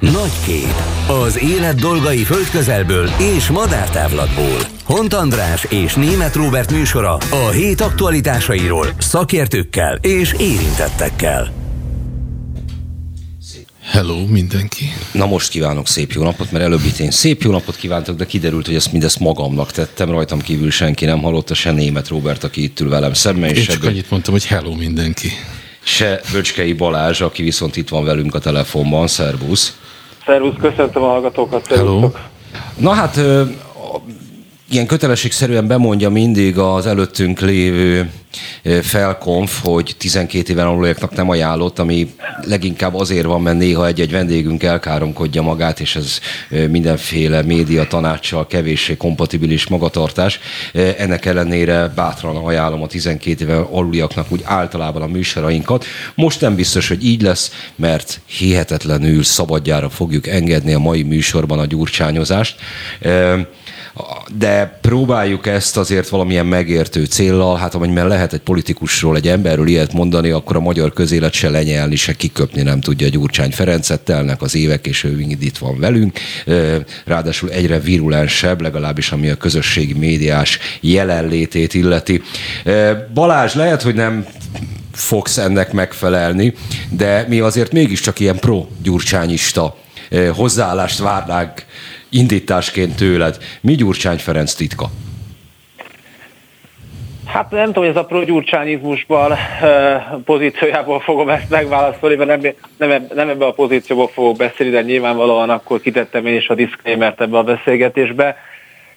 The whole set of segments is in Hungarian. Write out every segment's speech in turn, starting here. Nagy kép. Az élet dolgai földközelből és madártávlatból. Hont András és Németh Róbert műsora a hét aktualitásairól szakértőkkel és érintettekkel. Hello mindenki! Na most kívánok szép jó napot, mert előbb itt én szép jó napot kívántok, de kiderült, hogy ezt mindezt magamnak tettem, rajtam kívül senki nem hallotta, se Németh Róbert, aki itt ül velem szemben. Én csak annyit mondtam, hogy hello mindenki. Se Böcskei Balázs, aki viszont itt van velünk a telefonban. Szervusz! Szervusz, köszöntöm a hallgatókat! Hello. Na hát, ilyen kötelességszerűen bemondja mindig az előttünk lévő felkonf, hogy 12 éven aluliaknak nem ajánlott, ami leginkább azért van, mert néha egy-egy vendégünk elkáromkodja magát, és ez mindenféle média tanácssal kevéssé kompatibilis magatartás. Ennek ellenére bátran ajánlom a 12 éven aluliaknak úgy általában a műsorainkat. Most nem biztos, hogy így lesz, mert hihetetlenül szabadjára fogjuk engedni a mai műsorban a gyurcsányozást. De próbáljuk ezt azért valamilyen megértő céllal, hát amennyiben lehet egy politikusról, egy emberről ilyet mondani, akkor a magyar közélet se lenyelni, se kiköpni nem tudja Gyurcsány Ferencet, telnek az évek, és ő itt van velünk. Ráadásul egyre virulensebb, legalábbis ami a közösségi médiás jelenlétét illeti. Balázs, lehet, hogy nem fogsz ennek megfelelni, de mi azért mégiscsak ilyen pro-gyurcsányista hozzáállást várnánk indításként tőled. Mi Gyurcsány Ferenc titka? Hát nem tudom, hogy ez a pro-gyurcsányizmusban pozíciójából fogom ezt megválaszolni, mert nem ebben a pozícióból fogok beszélni, de nyilvánvalóan akkor kitettem én is a diszklémert ebbe a beszélgetésbe.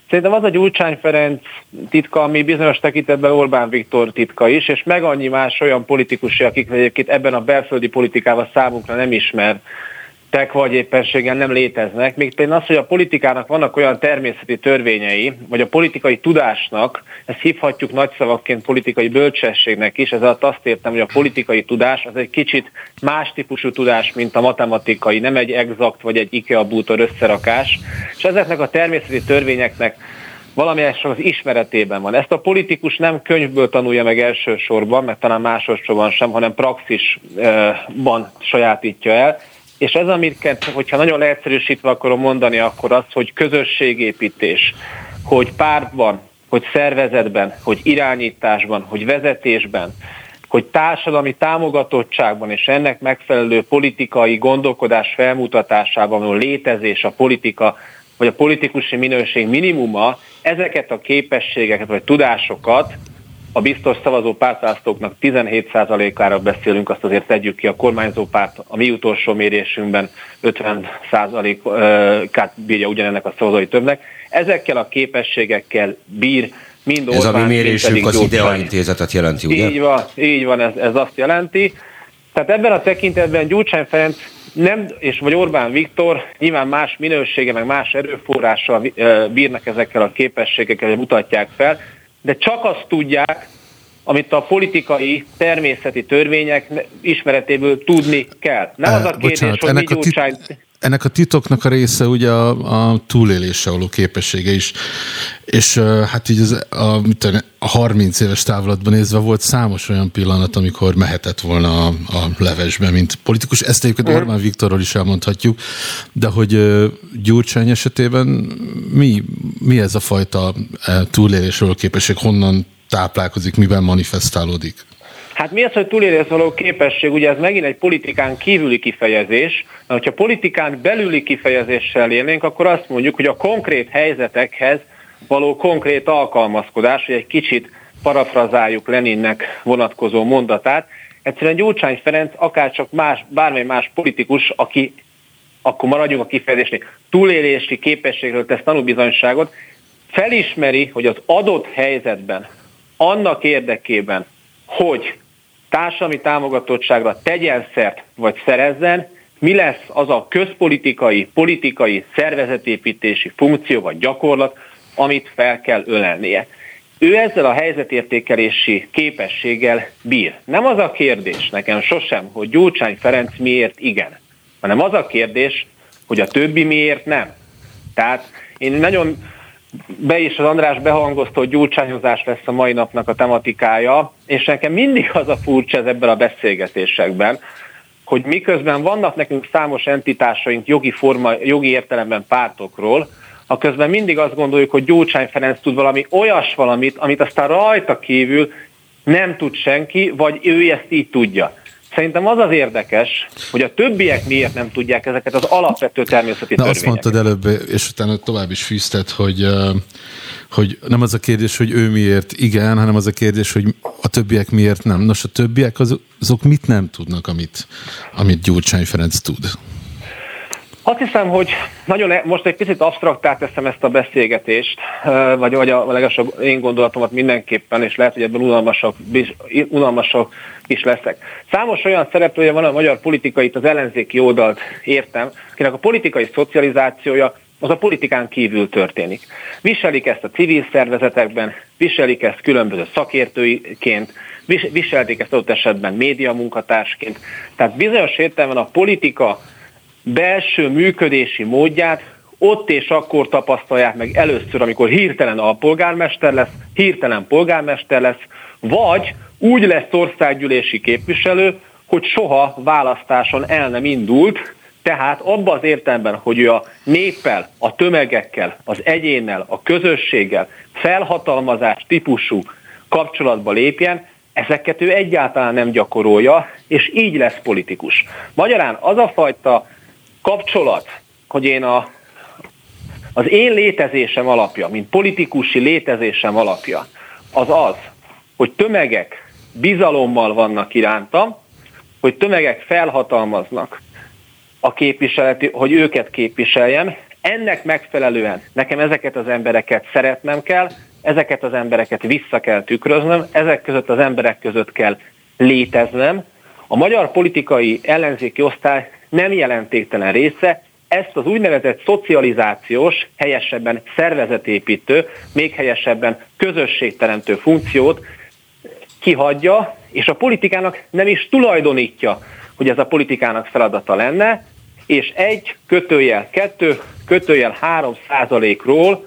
Szerintem az a Gyurcsány Ferenc titka, ami bizonyos tekintetben Orbán Viktor titka is, és meg annyi más olyan politikus, akik egyébként ebben a belföldi politikában számunkra nem ismer, vagy éppenséggel nem léteznek. Még például az, hogy a politikának vannak olyan természeti törvényei, vagy a politikai tudásnak, ezt hívhatjuk nagy szavakként politikai bölcsességnek is, ez alatt azt értem, hogy a politikai tudás az egy kicsit más típusú tudás, mint a matematikai, nem egy exakt vagy egy IKEA bútor összerakás, és ezeknek a természeti törvényeknek valamilyen az ismeretében van. Ezt a politikus nem könyvből tanulja meg elsősorban, mert talán másodszorban sem, hanem praxisban sajátítja el. És ez, amiket, hogyha nagyon leegyszerűsítve akarom mondani, akkor az, hogy közösségépítés, hogy pártban, hogy szervezetben, hogy irányításban, hogy vezetésben, hogy társadalmi támogatottságban és ennek megfelelő politikai gondolkodás felmutatásában való létezés, a politika vagy a politikusi minőség minimuma, ezeket a képességeket vagy tudásokat a biztos szavazó pártválasztóknak 17%-ára beszélünk, azt azért tegyük ki, a kormányzó párt a mi utolsó mérésünkben 50%-át bírja ugyanennek a szavazói többnek. Ezekkel a képességekkel bír mind Orbán, mind pedig. Ez a mi mérésünk az Idea Intézetet jelenti, ugye? Így van, ez azt jelenti. Tehát ebben a tekintetben Gyurcsány Ferenc nem, és vagy Orbán Viktor nyilván más minősége, meg más erőforrással bírnak ezekkel a képességekkel, mutatják fel, de csak azt tudják, amit a politikai természeti törvények ismeretéből tudni kell. Nem az a kérdés, hogy ennek mi Gyurcsány... Ennek a titoknak a része ugye a túlélésre való képessége is. És hát így a 30 éves távlatban nézve volt számos olyan pillanat, amikor mehetett volna a levesbe, mint politikus. Ezt egyébként Orbán Viktorról is elmondhatjuk, de hogy Gyurcsány esetében mi ez a fajta túlélésre való képesség? Honnan táplálkozik, miben manifestálódik? Hát mi az, hogy túlélésre való képesség? Ugye ez megint egy politikán kívüli kifejezés, mert ha politikán belüli kifejezéssel élnénk, akkor azt mondjuk, hogy a konkrét helyzetekhez való konkrét alkalmazkodás, hogy egy kicsit parafrazáljuk Leninnek vonatkozó mondatát. Egyszerűen Gyurcsány Ferenc akárcsak bármely más politikus, aki, akkor maradjunk a kifejezésnek, túlélési képességről tesz tanúbizonyságot, felismeri, hogy az adott helyzetben, annak érdekében, hogy társadalmi támogatottságra tegyen szert, vagy szerezzen, mi lesz az a közpolitikai, politikai, szervezetépítési funkció, vagy gyakorlat, amit fel kell ölelnie. Ő ezzel a helyzetértékelési képességgel bír. Nem az a kérdés nekem sosem, hogy Gyurcsány Ferenc miért igen, hanem az a kérdés, hogy a többi miért nem. Tehát én nagyon... az András behangozta, hogy gyurcsányozás lesz a mai napnak a tematikája, és nekem mindig az a furcsa ez ebben a beszélgetésekben, hogy miközben vannak nekünk számos entitásaink jogi értelemben pártokról, aközben mindig azt gondoljuk, hogy Gyurcsány Ferenc tud valami olyasvalamit, amit aztán rajta kívül nem tud senki, vagy ő ezt így tudja. Szerintem az az érdekes, hogy a többiek miért nem tudják ezeket az alapvető természeti törvényeket. Azt mondtad előbb, és utána tovább is fűzted, hogy nem az a kérdés, hogy ő miért igen, hanem az a kérdés, hogy a többiek miért nem. Nos, a többiek azok mit nem tudnak, amit Gyurcsány Ferenc tud? Azt hiszem, hogy most egy picit absztraktá teszem ezt a beszélgetést, vagy a legalább én gondolatomat mindenképpen, és lehet, hogy ebben unalmasabb is leszek. Számos olyan szereplője van a magyar politikai, itt az ellenzéki oldalt értem, akinek a politikai szocializációja az a politikán kívül történik. Viselik ezt a civil szervezetekben, viselik ezt különböző szakértőiként, viselték ezt ott esetben média munkatársként. Tehát bizonyos értelemben a politika belső működési módját ott és akkor tapasztalják meg először, amikor hirtelen alpolgármester lesz, hirtelen polgármester lesz, vagy úgy lesz országgyűlési képviselő, hogy soha választáson el nem indult, tehát abban az értelemben, hogy ő a néppel, a tömegekkel, az egyénnel, a közösséggel felhatalmazás típusú kapcsolatba lépjen, ezeket ő egyáltalán nem gyakorolja, és így lesz politikus. Magyarán az a fajta kapcsolat, hogy én az én létezésem alapja, mint politikusi létezésem alapja, az, hogy tömegek bizalommal vannak irántam, hogy tömegek felhatalmaznak a képviseleti, hogy őket képviseljem. Ennek megfelelően nekem ezeket az embereket szeretnem kell, ezeket az embereket vissza kell tükröznöm, ezek között az emberek között kell léteznem. A magyar politikai ellenzéki osztály nem jelentéktelen része, ezt az úgynevezett szocializációs, helyesebben szervezetépítő, még helyesebben közösségteremtő funkciót kihagyja, és a politikának nem is tulajdonítja, hogy ez a politikának feladata lenne, és 1-2-3%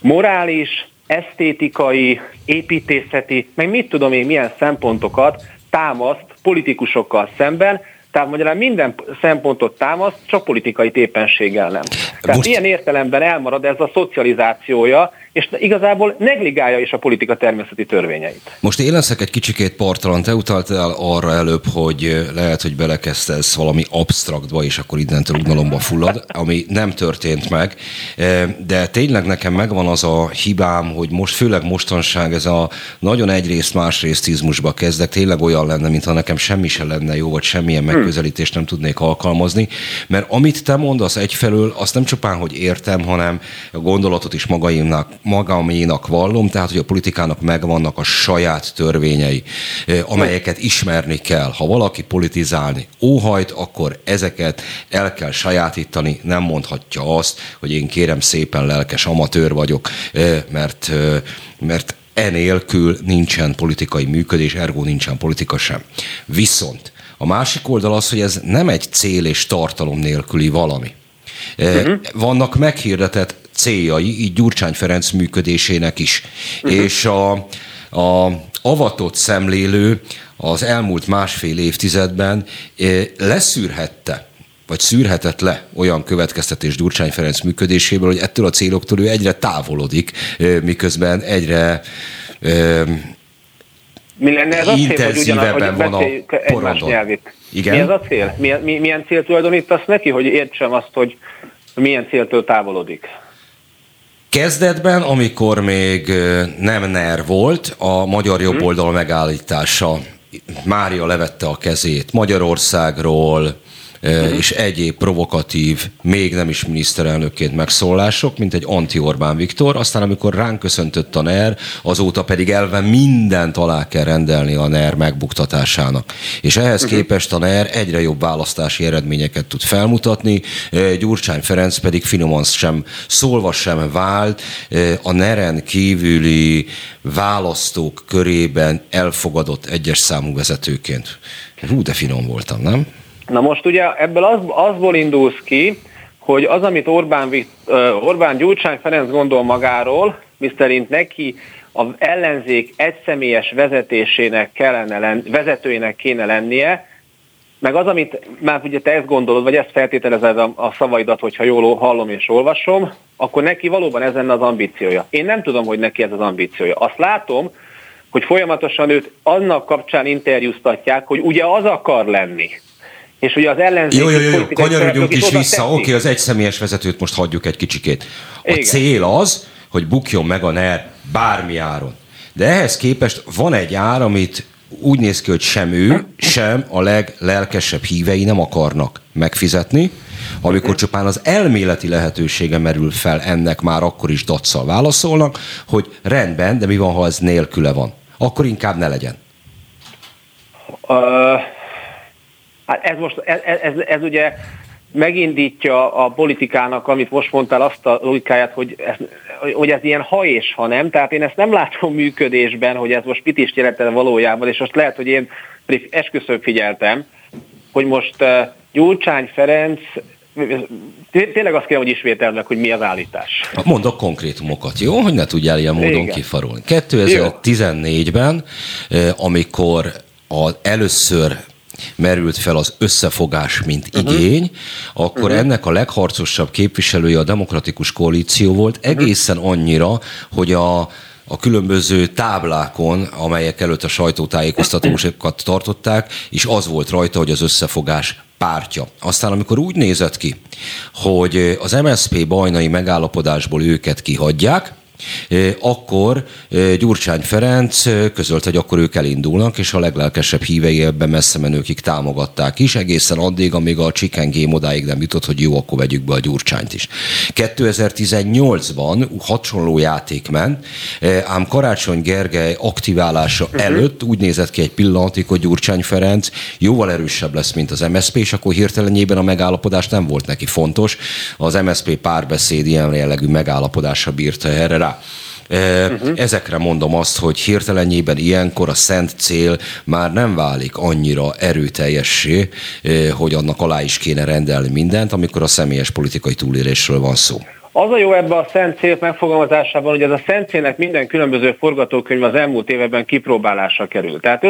morális, esztétikai, építészeti, meg mit tudom én milyen szempontokat támaszt politikusokkal szemben, tehát magyarán minden szempontot támaszt, csak politikai éppenséggel nem. Tehát ilyen értelemben elmarad ez a szocializációja, és igazából negligálja is a politika természeti törvényeit. Most én leszek egy kicsikét partalan, te utaltál arra előbb, hogy lehet, hogy belekezdesz valami absztraktba, és akkor innentől unalomba fullad, ami nem történt meg, de tényleg nekem megvan az a hibám, hogy most, főleg mostanság ez a nagyon egyrészt másrészt izmusba kezdek, tényleg olyan lenne, mintha nekem semmi se lenne jó, vagy semmilyen megközelítést nem tudnék alkalmazni, mert amit te mondasz egyfelől, azt nem csupán, hogy értem, hanem a gondolatot is magaménak vallom, tehát, hogy a politikának megvannak a saját törvényei, amelyeket ismerni kell. Ha valaki politizálni óhajt, akkor ezeket el kell sajátítani, nem mondhatja azt, hogy én kérem szépen lelkes amatőr vagyok, mert enélkül nincsen politikai működés, ergo nincsen politika sem. Viszont a másik oldal az, hogy ez nem egy cél és tartalom nélküli valami. Vannak meghirdetett céljai, így Gyurcsány Ferenc működésének is. És a avatott szemlélő az elmúlt másfél évtizedben leszűrhette, vagy szűrhetett le olyan következtetés Gyurcsány Ferenc működéséből, hogy ettől a céloktól ő egyre távolodik, miközben egyre intenzívebben van a porondon. Igen? Mi ez a cél? Milyen cél tulajdonítasz neki, hogy értsem azt, hogy milyen céltől távolodik? Kezdetben, amikor még nem NER volt, a magyar jobboldal megállítása, Mária levette a kezét Magyarországról, és egyéb provokatív, még nem is miniszterelnökként megszólások, mint egy anti-Orbán Viktor. Aztán, amikor ránk köszöntött a NER, azóta pedig elven mindent alá kell rendelni a NER megbuktatásának. És ehhez képest a NER egyre jobb választási eredményeket tud felmutatni, Gyurcsány Ferenc pedig finoman sem szólva sem vált a NER-en kívüli választók körében elfogadott egyes számú vezetőként. Hú, de finom voltam, nem? Na most ugye ebből azból indulsz ki, hogy az, amit Orbán Gyurcsány Ferenc gondol magáról, miszerint neki az ellenzék egyszemélyes vezetőjének kéne lennie, Meg az, amit már ugye te ezt gondolod, vagy ezt feltételezed a szavaidat, hogyha jól hallom és olvasom, akkor neki valóban ez lenne az ambíciója. Én nem tudom, hogy neki ez az ambíciója. Azt látom, hogy folyamatosan őt annak kapcsán interjúztatják, hogy ugye az akar lenni. És ugye az ellenzéki politikai kanyarodjunk is vissza, oké, az egyszemélyes vezetőt most hagyjuk egy kicsikét. A igen. Cél az, hogy bukjon meg a NER bármi áron. De ehhez képest van egy ár, amit úgy néz ki, hogy sem ő, sem a leglelkesebb hívei nem akarnak megfizetni, amikor csupán az elméleti lehetősége merül fel, ennek már akkor is daccal válaszolnak, hogy rendben, de mi van, ha ez nélküle van? Akkor inkább ne legyen. Hát ez most, ez ugye megindítja a politikának, amit most mondtál, azt a logikáját, hogy ez ilyen ha és ha nem. Tehát én ezt nem látom működésben, hogy ez most mit is jelentene valójában, és most lehet, hogy én esküszöm figyeltem, hogy most Gyurcsány Ferenc, tényleg azt kell, hogy ismételj meg, hogy mi az állítás. Mondok konkrétumokat, jó? Hogy ne tudjál ilyen módon igen. kifarolni. 2014-ben, amikor először merült fel az összefogás, mint igény, akkor ennek a legharcosabb képviselője a Demokratikus Koalíció volt, egészen annyira, hogy a különböző táblákon, amelyek előtt a sajtótájékoztatókat tartották, és az volt rajta, hogy az összefogás pártja. Aztán amikor úgy nézett ki, hogy az MSZP bajnai megállapodásból őket kihagyják, akkor Gyurcsány Ferenc közölte, hogy akkor ők elindulnak, és a leglelkesebb hívei ebben messze menőkig támogatták is, egészen addig, amíg a chicken game odáig nem jutott, hogy jó, akkor vegyük be a Gyurcsányt is. 2018-ban hasonló játék ment, ám Karácsony Gergely aktiválása előtt úgy nézett ki egy pillanatig, hogy Gyurcsány Ferenc jóval erősebb lesz, mint az MSZP, és akkor hirtelenjében a megállapodás nem volt neki fontos. Az MSZP párbeszéd ilyen jellegű megállapodása bírta erre rá. Ezekre mondom azt, hogy hirtelenjében ilyenkor a szent cél már nem válik annyira erőteljessé, hogy annak alá is kéne rendelni mindent, amikor a személyes politikai túlélésről van szó. Az a jó ebben a szent cél megfogalmazásában, hogy ez a szent célnek minden különböző forgatókönyv az elmúlt években kipróbálásra került. Tehát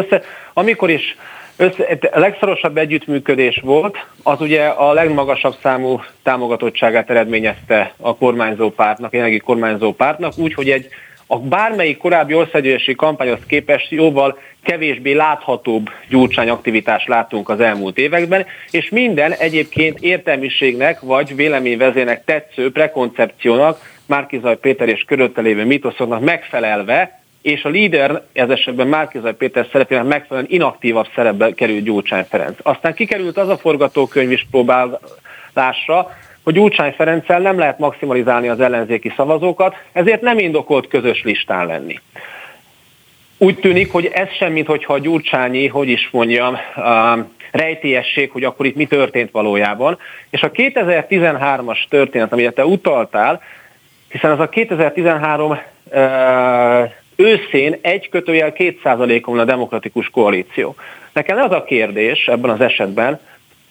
a legszorosabb együttműködés volt, az ugye a legmagasabb számú támogatottságát eredményezte a kormányzó pártnak, jelenlegi kormányzó pártnak, úgyhogy a bármelyik korábbi országgyűlési kampányhoz képest jóval kevésbé láthatóbb Gyurcsány aktivitást láttunk az elmúlt években, és minden egyébként értelmiségnek vagy véleményvezének tetsző prekoncepciónak, Márki-Zay Péter és körülötte lévő mítoszoknak megfelelve, és a líder, ez esetben Márki-Zay Péter szerepének megfelelően inaktívabb szerepbe került Gyurcsány Ferenc. Aztán kikerült az a forgatókönyv is próbálásra, hogy Gyurcsány Ferenccel nem lehet maximalizálni az ellenzéki szavazókat, ezért nem indokolt közös listán lenni. Úgy tűnik, hogy ez sem, minthogyha a gyurcsányi, rejtélyesség, hogy akkor itt mi történt valójában. És a 2013-as történet, amire te utaltál, hiszen az a 2013 őszén 1-2%-on a Demokratikus Koalíció. Nekem az a kérdés ebben az esetben,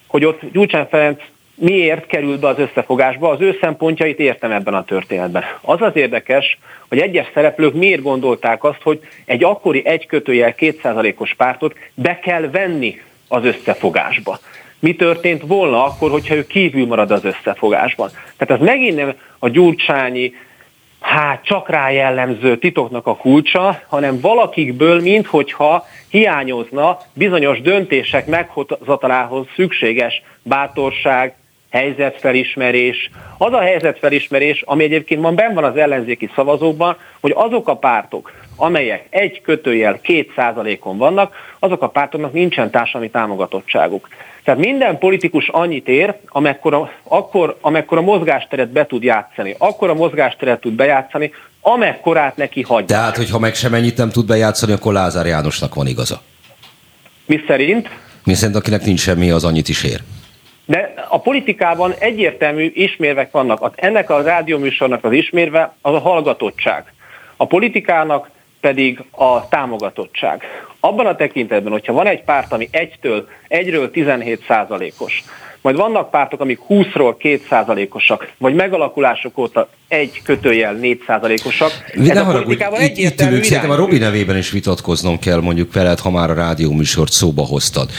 hogy ott Gyurcsány Ferenc miért került be az összefogásba, az ő szempontjait értem ebben a történetben. Az az érdekes, hogy egyes szereplők miért gondolták azt, hogy egy akkori 1-2%-os pártot be kell venni az összefogásba. Mi történt volna akkor, hogyha ő kívül marad az összefogásban? Tehát ez megint nem a gyurcsányi, csak rá jellemző titoknak a kulcsa, hanem valakikből, minthogyha hiányozna bizonyos döntések meghozatalához szükséges bátorság, helyzetfelismerés. Az a helyzetfelismerés, ami egyébként ma benn van az ellenzéki szavazókban, hogy azok a pártok, amelyek 1-2%-on vannak, azok a pártoknak nincsen társadalmi támogatottságuk. Tehát minden politikus annyit ér, amekkora mozgásteret be tud játszani. Akkora mozgásteret tud bejátszani, amekkorát neki hagyja. Tehát, hogyha meg sem ennyit nem tud bejátszani, akkor Lázár Jánosnak van igaza. Mi szerint, akinek nincs semmi, az annyit is ér. De a politikában egyértelmű ismérvek vannak. Ennek a rádióműsornak az ismérve az a hallgatottság. A politikának pedig a támogatottság. Abban a tekintetben, hogyha van egy párt, ami 1-től 1-ről 17%-os, Majd vannak pártok, amik 20-ról 2%-osak, vagy megalakulások óta 1-4%-osak. Ez a politikában egyértelmű irány. Szerintem a Robi nevében is vitatkoznom kell mondjuk veled, ha már a rádióműsort szóba hoztad.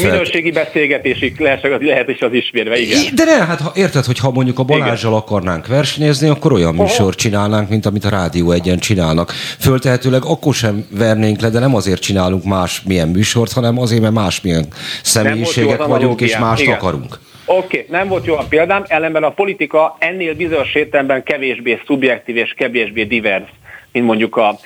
Minőségi beszélgetésig lehet is az ismérve, igen. De ne, hát érted, hogy ha mondjuk a Balázsral akarnánk versenyezni, akkor olyan műsort csinálnánk, mint amit a Rádió Egyen csinálnak. Föltehetőleg akkor sem vernénk le, de nem azért csinálunk másmilyen műsort, hanem azért, mert másmilyen személyiségek vagyunk, és mást akarunk. Oké, nem volt jó a példám, ellenben a politika ennél bizonyos értelemben kevésbé szubjektív és kevésbé divers, mint mondjuk a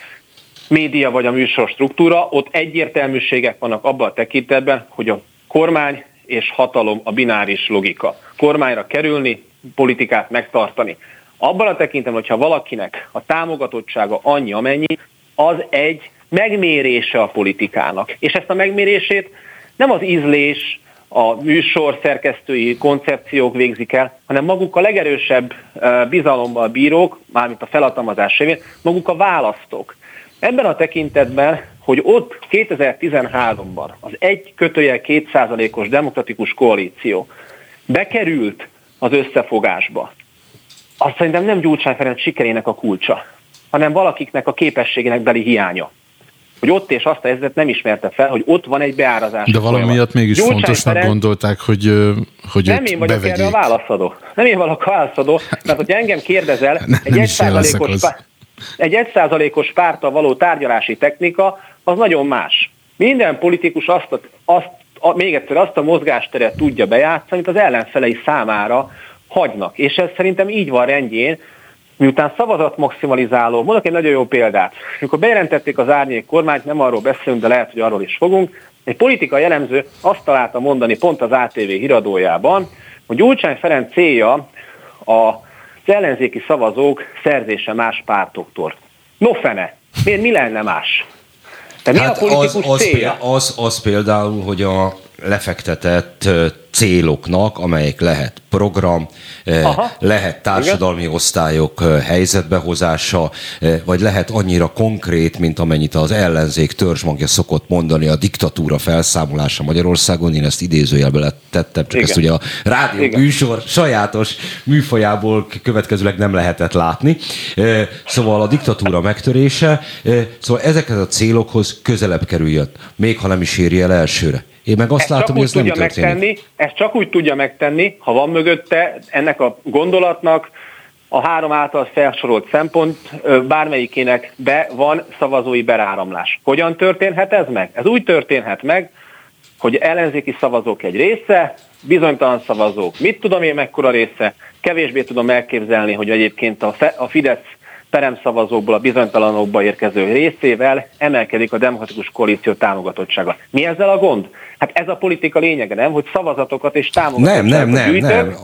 média vagy a műsor struktúra. Ott egyértelműségek vannak abban a tekintetben, hogy a kormány és hatalom a bináris logika. Kormányra kerülni, politikát megtartani. Abban a tekintetben, hogyha valakinek a támogatottsága annyi amennyi, az egy megmérése a politikának. És ezt a megmérését nem az ízlés, a műsor szerkesztői koncepciók végzik el, hanem maguk a legerősebb bizalommal bírók, mármint a felhatalmazás révén, maguk a választók. Ebben a tekintetben, hogy ott 2013-ban az 1-2%-os demokratikus koalíció bekerült az összefogásba, azt szerintem nem Gyurcsány Ferenc sikerének a kulcsa, hanem valakiknek a képességének beli hiánya. Hogy ott és azt a helyzetet nem ismerte fel, hogy ott van egy beárazás. De valami miatt mégis Gyurcsány fontosnak Ferenc, gondolták, hogy nem én vagyok erre a válaszadó. Nem én vagyok a válaszadó, mert hogy engem kérdezel, egy 1%-os párttal való tárgyalási technika, az nagyon más. Minden politikus azt a mozgásteret tudja bejátszani, amit az ellenfelei számára hagynak. És ez szerintem így van rendjén, miután szavazat maximalizáló, mondok egy nagyon jó példát. Amikor bejelentették az árnyék kormányt, nem arról beszélünk, de lehet, hogy arról is fogunk. Egy politikai elemző azt találta mondani pont az ATV híradójában, hogy Gyurcsány Ferenc célja az ellenzéki szavazók szerzése más pártoktól. No fene, miért mi lenne más? De mi hát a politikus célja? Az például, hogy a lefektetett céloknak, amelyek lehet program, lehet társadalmi osztályok helyzetbehozása, vagy lehet annyira konkrét, mint amennyit az ellenzék törzsmagja szokott mondani, a diktatúra felszámolása Magyarországon. Én ezt idézőjelbe tettem, csak ezt ugye a rádió műsor sajátos műfajából következőleg nem lehetett látni. Szóval a diktatúra megtörése, szóval ezeket a célokhoz közelebb kerüljön, még ha nem is érje el elsőre. Én meg azt látom, hogy ez nem történik. Ezt csak úgy tudja megtenni, ha van mögötte ennek a gondolatnak a 3 által felsorolt szempont bármelyikének be van szavazói beráramlás. Hogyan történhet ez meg? Ez úgy történhet meg, hogy ellenzéki szavazók egy része, bizonytalan szavazók, mit tudom én mekkora része, kevésbé tudom elképzelni, hogy egyébként a Fidesz peremszavazókból a bizonytalanokba érkező részével emelkedik a demokratikus koalíció támogatottsága. Mi ezzel a gond? Hát ez a politika lényege, nem? Hogy szavazatokat és támogatottságot gyűjtök. Nem.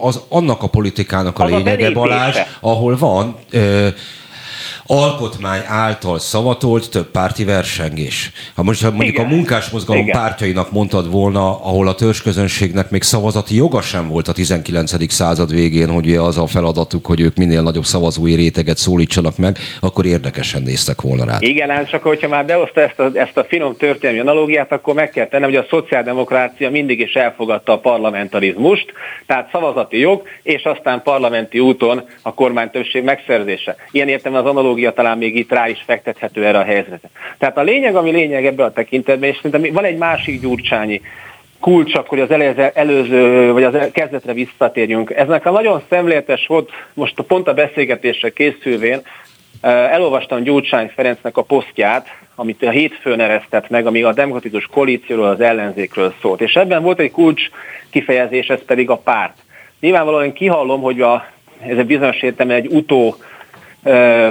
Az annak a politikának a lényege, a Balázs, ahol van alkotmány által szavatolt többpárti versengés. Ha most mondjuk a munkásmozgalom pártjainak mondtad volna, ahol a törzsközönségnek még szavazati joga sem volt a 19. század végén, hogy az a feladatuk, hogy ők minél nagyobb szavazói réteget szólítsanak meg, akkor érdekesen néztek volna rá. Igen, ám csak hogyha már behozta ezt a finom történelmi analógiát, akkor meg kell tennem, hogy a szociáldemokrácia mindig is elfogadta a parlamentarizmust, tehát szavazati jog, és aztán parlamenti úton a kormánytöbbség megszerzése. Ilyen értelemben az analógia talán még itt rá is fektethető erre a helyzetre. Tehát a lényeg, ami lényeg ebben a tekintetben, és szerintem van egy másik gyurcsányi kulcs, akkor hogy az előző, vagy az kezdetre visszatérjünk. Ez nekem nagyon szemléletes volt, most pont a beszélgetésre készülvén, elolvastam Gyurcsány Ferencnek a posztját, amit a hétfőn eresztett meg, ami a demokratikus koalícióról, az ellenzékről szólt. És ebben volt egy kulcs kifejezés, ez pedig a párt. Nyilvánvalóan kihallom, hogy ez bizonyos értelemben egy utó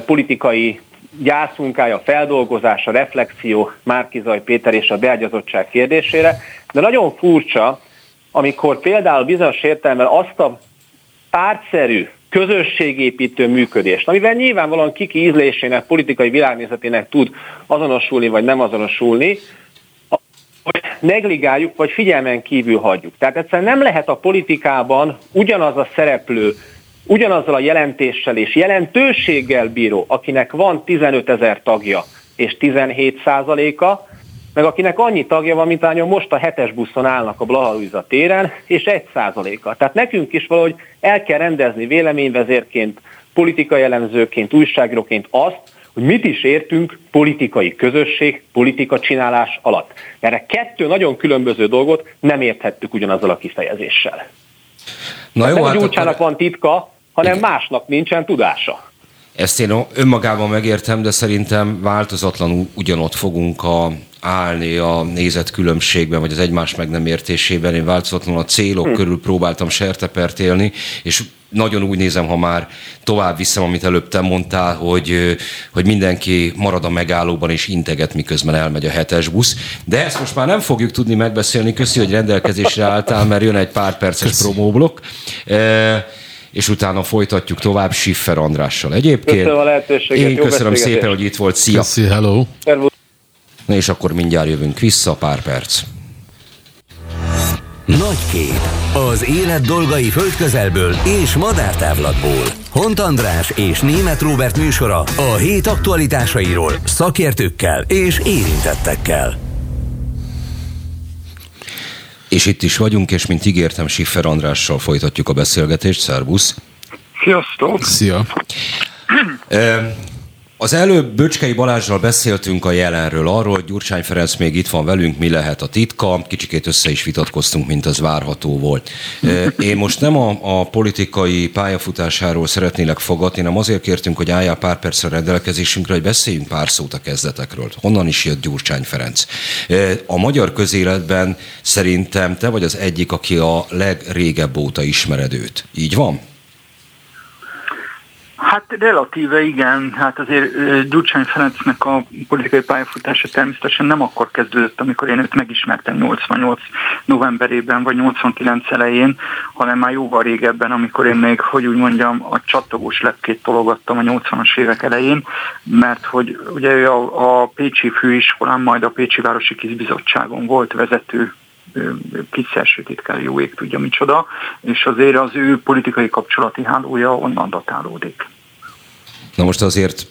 politikai gyászmunkája, feldolgozása, reflexió Márki-Zay Péter és a beágyazottság kérdésére, de nagyon furcsa, amikor például bizonyos értelemben azt a pártszerű, közösségépítő működést, amivel nyilvánvalóan kiki ízlésének, politikai világnézetének tud azonosulni vagy nem azonosulni, hogy negligáljuk vagy figyelmen kívül hagyjuk. Tehát egyszerűen nem lehet a politikában ugyanaz a szereplő, ugyanazzal a jelentéssel és jelentőséggel bíró, akinek van 15 000 tagja és 17%-a, meg akinek annyi tagja van, mint lányom, most a 7-es buszon állnak a Blaha-Lujza téren, és 1%-a. Tehát nekünk is valahogy el kell rendezni véleményvezérként, politikai elemzőként, újságíróként azt, hogy mit is értünk politikai közösség, politika csinálás alatt. Erre kettő nagyon különböző dolgot nem érthettük ugyanazzal a kifejezéssel. Nem a Gyurcsának van titka, hanem igen, másnak nincsen tudása. Ezt én önmagában megértem, de szerintem változatlanul ugyanott fogunk állni a nézetkülönbségben, vagy az egymás meg nem értésében. Én változatlanul a célok körül próbáltam sertepert élni, és nagyon úgy nézem, ha már tovább viszem, amit előbb te mondtál, hogy mindenki marad a megállóban és integet, miközben elmegy a 7-es busz. De ezt most már nem fogjuk tudni megbeszélni. Köszi, hogy rendelkezésre álltál, mert jön egy pár perces promóblokk. És utána folytatjuk tovább Schiffer Andrással. Egyébként köszönöm a lehetőséget. Én köszönöm szépen, hogy itt volt. Szia! Köszi, hello! Na és akkor mindjárt jövünk vissza, pár perc. Nagykép. Az élet dolgai földközelből és madártávlatból. Hont András és Németh Róbert műsora a hét aktualitásairól szakértőkkel és érintettekkel. És itt is vagyunk, és mint ígértem, Schiffer Andrással folytatjuk a beszélgetést. Szervusz! Sziasztok! Szia! Az előbb Böcskei Balázsral beszéltünk a jelenről, arról, hogy Gyurcsány Ferenc még itt van velünk, mi lehet a titka, kicsikét össze is vitatkoztunk, mint az várható volt. Én most nem a politikai pályafutásáról szeretnélek fogadni, nem azért kértünk, hogy álljál pár percre rendelkezésünkre, hogy beszéljünk pár szót a kezdetekről. Honnan is jött Gyurcsány Ferenc? A magyar közéletben szerintem te vagy az egyik, aki a legrégebb óta ismered őt. Így van? Hát relatíve igen, hát azért Gyurcsány Ferencnek a politikai pályafutása természetesen nem akkor kezdődött, amikor én őt megismertem 88 novemberében vagy 89 elején, hanem már jóval régebben, amikor én még, hogy úgy mondjam, a csatogós lepkét tologattam a 80-as évek elején, mert hogy ugye ő a Pécsi Főiskolán, majd a Pécsi Városi Kisbizottságon volt vezető, kiszerső titkár, jó ég tudja micsoda, és azért az ő politikai kapcsolati hálója onnan datálódik. Na most azért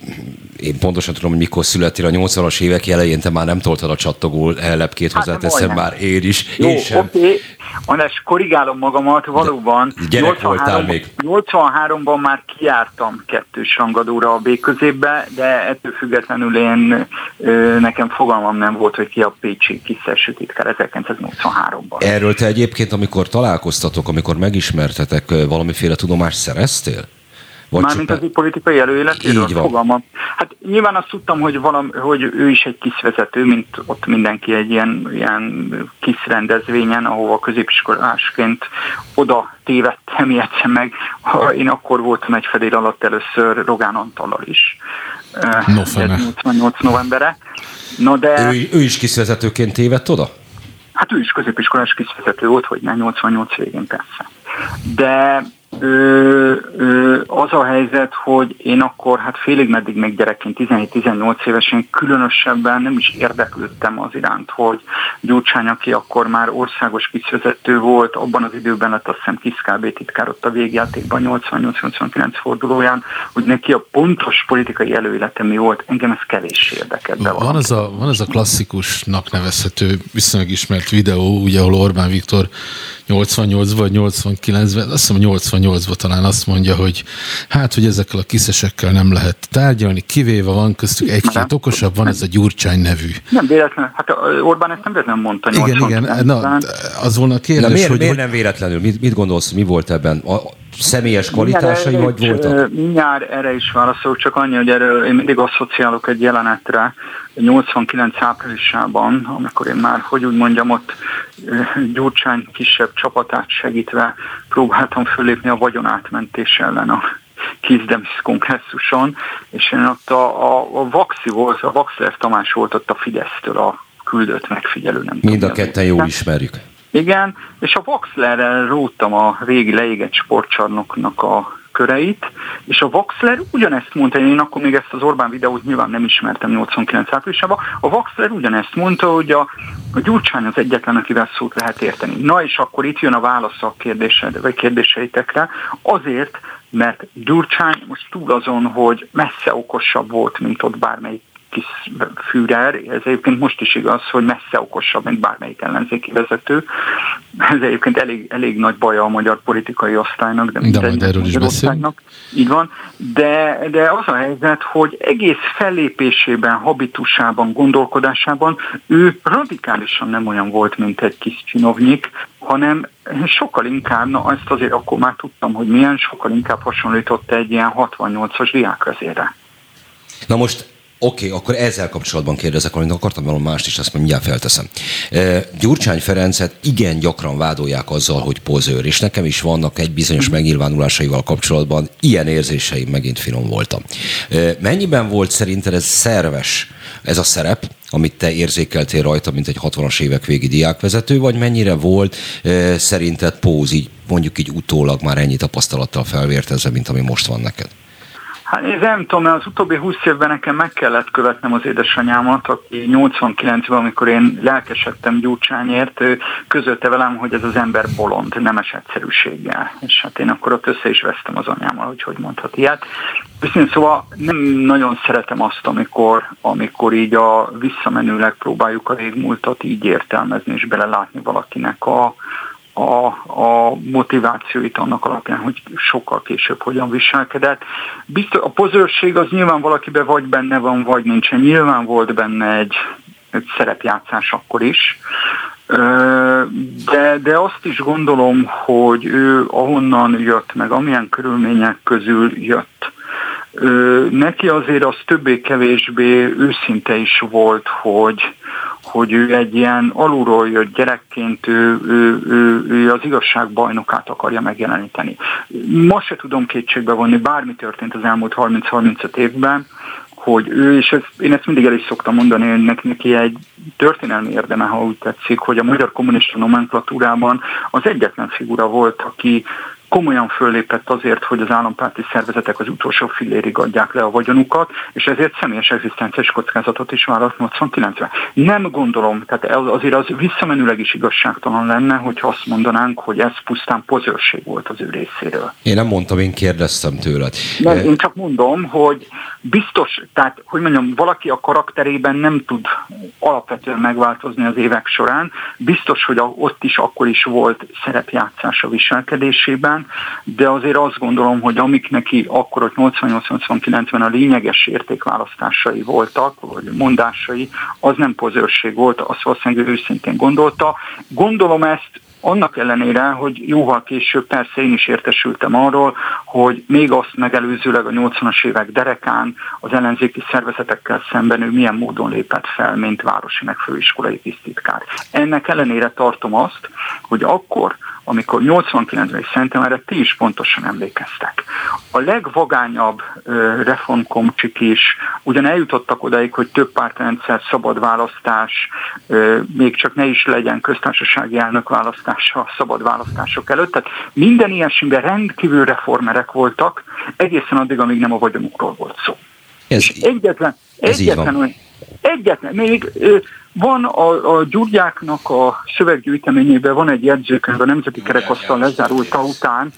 én pontosan tudom, hogy mikor születtél a 80-as évek elején, te már nem toltad a csattogó lepkét, hát hozzáteszem, már én is. Jó, oké. András, korrigálom magamat, valóban. Gyerek voltál még. 83-ban már kijártam kettős rangadóra a B-középbe, de ettől függetlenül én, nekem fogalmam nem volt, hogy ki a pécsi kiszerső titkár 1983-ban. Erről te egyébként, amikor találkoztatok, amikor megismertetek, valamiféle tudomást szereztél? Mármint az ő politikai előéletéről fogalmam. Hát nyilván azt tudtam, hogy ő is egy KISZ vezető, mint ott mindenki egy ilyen KISZ rendezvényen, ahova középiskolásként oda tévedtem, ilyetsem meg. Én akkor voltam egy fedél alatt először Rogán Antallal is. 88 novembere. No, de... ő is KISZ vezetőként tévedt oda? Hát ő is középiskolás KISZ vezető volt, hogy már 88 végén persze. De... az a helyzet, hogy én akkor hát félig meddig még gyerekként, 17-18 évesen különösebben nem is érdeklődtem az iránt, hogy Gyurcsány, aki akkor már országos kiszvezető volt, abban az időben lett azt hiszem KISZ KB titkár ott a végjátékban 88-89 fordulóján, hogy neki a pontos politikai előélete mi volt, engem ez kevés érdekelt. Van ez a klasszikusnak nevezhető, viszonylag ismert videó, ugye, ahol Orbán Viktor 88-ban, 89-ben, azt hiszem 88-ban talán azt mondja, hogy hát, hogy ezekkel a kiszesekkel nem lehet tárgyalni, kivéve van köztük egy-két okosabb, van ez a Gyurcsány nevű. Nem véletlenül, hát Orbán ezt nem véletlenül mondta. Igen, na, az volna a kérdés, miért nem véletlenül? Mit gondolsz, mi volt ebben? A személyes kvalitásai vagy voltak? Mindjárt erre is válaszolok, csak annyi, hogy erről én mindig asszociálok egy jelenetre, 89 áprilisában, amikor én már, hogy úgy mondjam, ott Gyurcsány kisebb csapatát segítve próbáltam föllépni a vagyonátmentés ellen a KISZ-DEMSZ kongresszuson, és én ott a Vaxi volt, a Vaxler Tamás volt ott a Fidesztől a küldött megfigyelő. Nem mind a ketten jól ismerjük. Igen, és a Vaxlerrel róttam a régi leégett sportcsarnoknak a köreit, és a Vaxler ugyanezt mondta, én akkor még ezt az Orbán videót nyilván nem ismertem 89 áprilisában, a Vaxler ugyanezt mondta, hogy a Gyurcsány az egyetlen, akivel szót lehet érteni. Na és akkor itt jön a válasz a kérdéseitekre, azért, mert Gyurcsány most túl azon, hogy messze okosabb volt, mint ott bármelyik kis Führer, ez egyébként most is igaz, hogy messze okosabb, mint bármelyik ellenzéki vezető. Ez egyébként elég nagy baja a magyar politikai osztálynak, de mindegy, erről is osztálynak. Így van, de az a helyzet, hogy egész fellépésében, habitusában, gondolkodásában ő radikálisan nem olyan volt, mint egy kis csinovnyik, hanem sokkal inkább, na ezt azért akkor már tudtam, hogy milyen, sokkal inkább hasonlította egy ilyen 68-as diákvezérre. Na most, oké, akkor ezzel kapcsolatban kérdezek, amit akartam valami mást is, azt mindjárt felteszem. Gyurcsány Ferencet igen gyakran vádolják azzal, hogy pozőr, és nekem is vannak egy bizonyos megnyilvánulásaival kapcsolatban ilyen érzéseim, megint finom voltam. Mennyiben volt szerinted ez szerves, ez a szerep, amit te érzékeltél rajta, mint egy 60-as évek végi diákvezető, vagy mennyire volt szerinted póz, így mondjuk így utólag már ennyi tapasztalattal felvértezve, mint ami most van neked? Hát én nem tudom, mert az utóbbi 20 évben nekem meg kellett követnem az édesanyámat, aki 89-ben, amikor én lelkesedtem Gyurcsányért, közölte velem, hogy ez az ember bolond, nemes egyszerűséggel. És hát én akkor ott össze is vesztem az anyámmal, hogy mondhat ilyet. Viszont szóval nem nagyon szeretem azt, amikor így a visszamenőleg próbáljuk a régmúltat így értelmezni és belelátni valakinek a motivációit annak alapján, hogy sokkal később hogyan viselkedett. Biztos, a pozőrség az nyilván valakiben vagy benne van, vagy nincsen. Nyilván volt benne egy szerepjátszás akkor is. De azt is gondolom, hogy ő ahonnan jött, meg amilyen körülmények közül jött. Neki azért az többé-kevésbé őszinte is volt, hogy ő egy ilyen alulról jött gyerekként, ő az igazság bajnokát akarja megjeleníteni. Ma se tudom kétségbe vonni, bármi történt az elmúlt 30-35 évben, hogy ő, és én ezt mindig el is szoktam mondani, hogy neki egy történelmi érdeme, ha úgy tetszik, hogy a magyar kommunista nomenklatúrában az egyetlen figura volt, aki komolyan föllépett azért, hogy az állampárti szervezetek az utolsó fillérig adják le a vagyonukat, és ezért személyes egzisztenciás kockázatot is vállalt 89-ben. Nem gondolom, tehát azért az visszamenőleg is igazságtalan lenne, hogyha azt mondanánk, hogy ez pusztán pozőrség volt az ő részéről. Én nem mondtam, én kérdeztem tőled. Nem, én csak mondom, hogy biztos, tehát, hogy mondjam, valaki a karakterében nem tud alapvetően megváltozni az évek során, biztos, hogy ott is akkor is volt szerepjátszás a viselkedésében, de azért azt gondolom, hogy amik neki akkor 88-89-ben a lényeges értékválasztásai voltak, vagy mondásai, az nem pozőrség volt, azt valószínűleg őszintén gondolta. Gondolom ezt annak ellenére, hogy jóval később persze én is értesültem arról, hogy még azt megelőzőleg a 80-as évek derekán az ellenzéki szervezetekkel szemben ő milyen módon lépett fel, mint városi meg főiskolai tisztitkár. Ennek ellenére tartom azt, hogy akkor, amikor 89-ben, és szerintem erre ti is pontosan emlékeztek. A legvagányabb reformkomcsik is ugyan eljutottak odaig, hogy több pártrendszer, szabad választás, még csak ne is legyen köztársasági elnök választása szabad választások előtt. Tehát minden ilyesmiben rendkívül reformerek voltak, egészen addig, amíg nem a vagyonukról volt szó. Egyetlen, még van a Gyurgyáknak a szöveggyűjteményében van egy jegyzőkönyv, a Nemzeti Kerekasztal lezárulta után,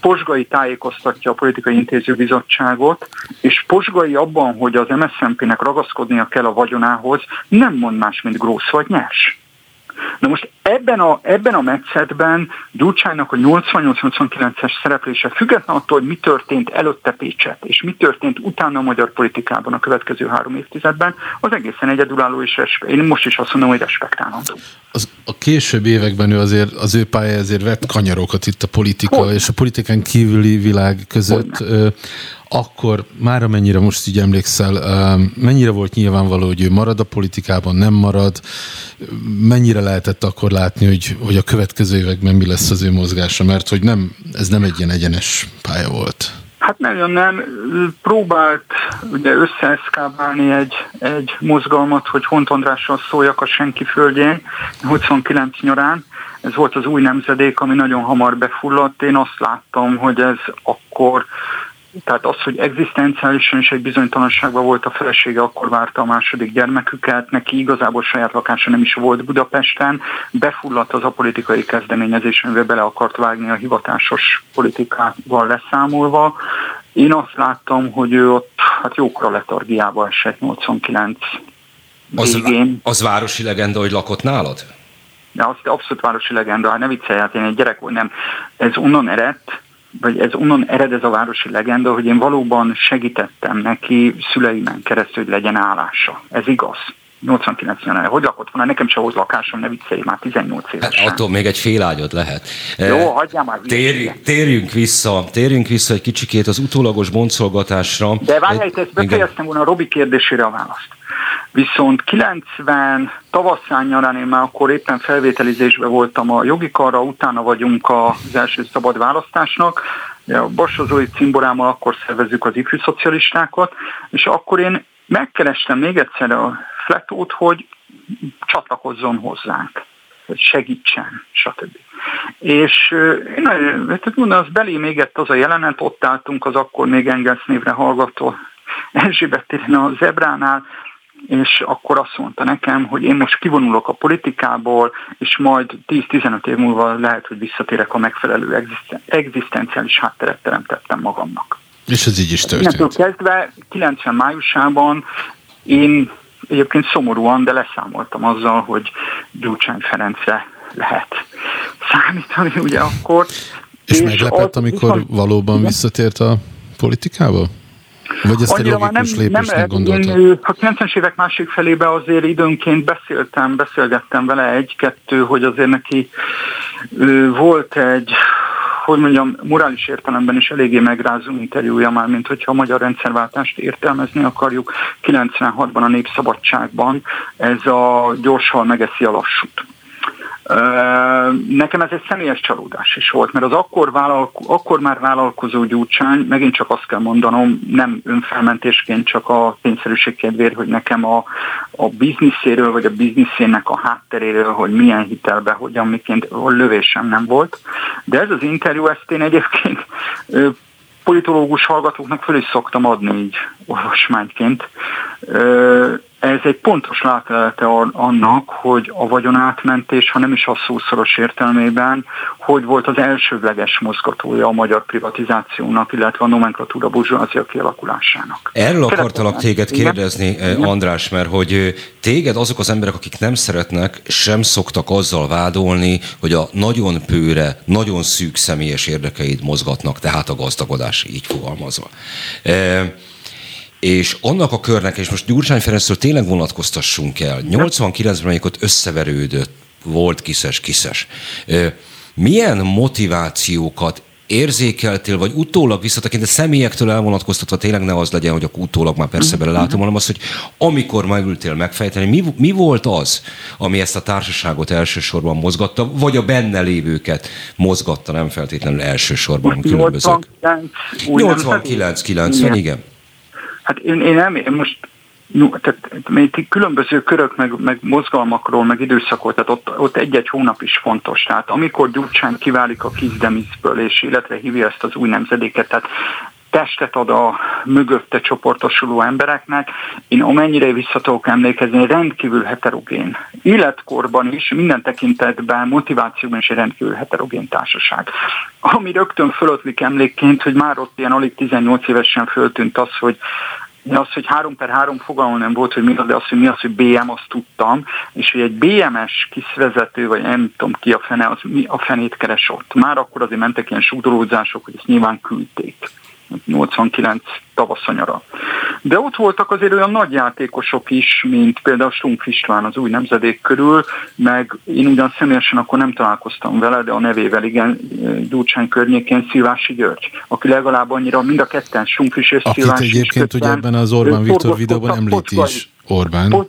Posgai tájékoztatja a Politikai Intézőbizottságot, és Posgai abban, hogy az MSZMP-nek ragaszkodnia kell a vagyonához, nem mond más, mint grósz vagy nyers. Na most ebben a metszetben Gyurcsánynak a 88-89-es szereplése független attól, hogy mi történt előtte Pécsett, és mi történt utána a magyar politikában a következő 3 évtizedben, az egészen egyedülálló, és én most is azt mondom, hogy respektálható. A később években ő azért, az ő pálya azért vett kanyarokat itt a politika és a politikán kívüli világ között. Akkor már amennyire most így emlékszel, mennyire volt nyilvánvaló, hogy ő marad a politikában, nem marad? Mennyire lehetett akkor látni, hogy a következő években mi lesz az ő mozgása? Mert hogy ez nem egy ilyen egyenes pálya volt. Hát nem, próbált ugye összeeszkábálni egy mozgalmat, hogy Hont Andrással szóljak a senki földjén, 89 nyarán. Ez volt az Új Nemzedék, ami nagyon hamar befulladt. Én azt láttam, hogy ez akkor... Tehát az, hogy egzisztenciálisan is egy bizonytalanságban volt, a felesége akkor várta a második gyermeküket, neki igazából saját lakása nem is volt Budapesten, befulladt az apolitikai kezdeményezés, amivel bele akart vágni a hivatásos politikával leszámolva. Én azt láttam, hogy ő ott hát jókora letargiában esett 89 végén. Az városi legenda, hogy lakott nálad? De az abszolút városi legenda, hát ne viccelj, hát én egy gyerek volt, nem. Ez onnan ered ez a városi legenda, hogy én valóban segítettem neki szüleimen keresztül, hogy legyen állása. Ez igaz. 89-ben. Hogy lakott volna? Nekem se volt lakásom, ne viccelj, már 18 évesen. Hát attól még egy fél ágyod lehet. Jó, hagyjál már. Térjünk vissza egy kicsikét az utólagos boncolgatásra. De várjál, ezt befejeztem volna a Robi kérdésére a választ. Viszont 90 tavaszán nyarán én már akkor éppen felvételizésben voltam a jogi karra, utána vagyunk az első szabad választásnak. A Bassazói cimborámmal akkor szervezzük az ifjú szocialistákat, és akkor én megkerestem még egyszer a Fletót, hogy csatlakozzon hozzánk, hogy segítsen, stb. És én mondom, az belém égett az a jelenet, ott álltunk az akkor még Engels névre hallgató Erzsébet téren a Zebránál, és akkor azt mondta nekem, hogy én most kivonulok a politikából, és majd 10-15 év múlva lehet, hogy visszatérek a megfelelő egzisztenciális hátteret teremtettem magamnak. És ez így is történt. Innentől kezdve 90 májusában én egyébként szomorúan, de leszámoltam azzal, hogy Gyurcsány Ferencre lehet számítani ugye akkor. És meglepett, amikor valóban visszatért a politikába? Vagy ezt egy logikus lépésnek gondoltad? A 90-es évek másik felébe azért időnként beszélgettem vele egy-kettő, hogy azért neki volt egy, hogy mondjam, morális értelemben is eléggé megrázó interjúja már, mint hogyha a magyar rendszerváltást értelmezni akarjuk. 96-ban a Népszabadságban ez a gyorshal megeszi a lassút. Nekem ez egy személyes csalódás is volt, mert az akkor már vállalkozó Gyurcsány, megint csak azt kell mondanom, nem önfelmentésként, csak a tényszerűség kedvéért, hogy nekem a bizniszéről, vagy a bizniszének a hátteréről, hogy milyen hitelbe, hogyan, miként, a lövésem nem volt. De ez az interjú, ezt én egyébként politológus hallgatóknak föl is szoktam adni így olvasmányként. Ez egy pontos látlelete annak, hogy a vagyonátmentés, ha nem is a szószoros értelmében, hogy volt az elsődleges mozgatója a magyar privatizációnak, illetve a nomenklatúra burzsóázia kialakulásának. Erről akartalak téged kérdezni, András, mert hogy téged azok az emberek, akik nem szeretnek, sem szoktak azzal vádolni, hogy a nagyon pőre, nagyon szűk személyes érdekeid mozgatnak, tehát a gazdagodás, így fogalmazva. És annak a körnek, és most Gyurcsány Ferencről tényleg vonatkoztassunk el, 89-ben, amikor összeverődött, volt kiszes. Milyen motivációkat érzékeltél, vagy utólag visszatekintve, személyektől elvonatkoztatva, tényleg ne az legyen, hogy akkor utólag már persze belelátom, hanem az, hogy amikor már ültél megfejteni, mi volt az, ami ezt a társaságot elsősorban mozgatta, vagy a benne lévőket mozgatta, nem feltétlenül elsősorban különbözők. 89-90, igen. Hát én különböző körök, meg mozgalmakról, meg időszakról, tehát ott egy-egy hónap is fontos. Tehát amikor Gyurcsány kiválik a kisdemiszből, és illetve hívja ezt az új nemzedéket, tehát testet ad a mögötte csoportosuló embereknek, én amennyire vissza tudok emlékezni, rendkívül heterogén. Életkorban is, minden tekintetben, motivációban is egy rendkívül heterogén társaság. Ami rögtön fölötlik emlékként, hogy már ott ilyen alig 18 évesen föltűnt az, hogy 3x3 fogalmam nem volt, hogy mi az, de az, hogy BM, azt tudtam, és hogy egy BMS kisvezető, vagy nem tudom ki a fene, az mi a fenét keres ott. Már akkor azért mentek ilyen sugdolódzások, hogy ezt nyilván küldték. 89 tavaszonyara. De ott voltak azért olyan nagy játékosok is, mint például Stumpf István az új nemzedék körül, meg én ugyan személyesen akkor nem találkoztam vele, de a nevével igen, Gyurcsány környékén Szilvási György, aki legalább annyira mind a ketten, Stumpf és Szilvási György. Akit egyébként ugye ebben az Orbán Viktor videóban említi is. Orbán.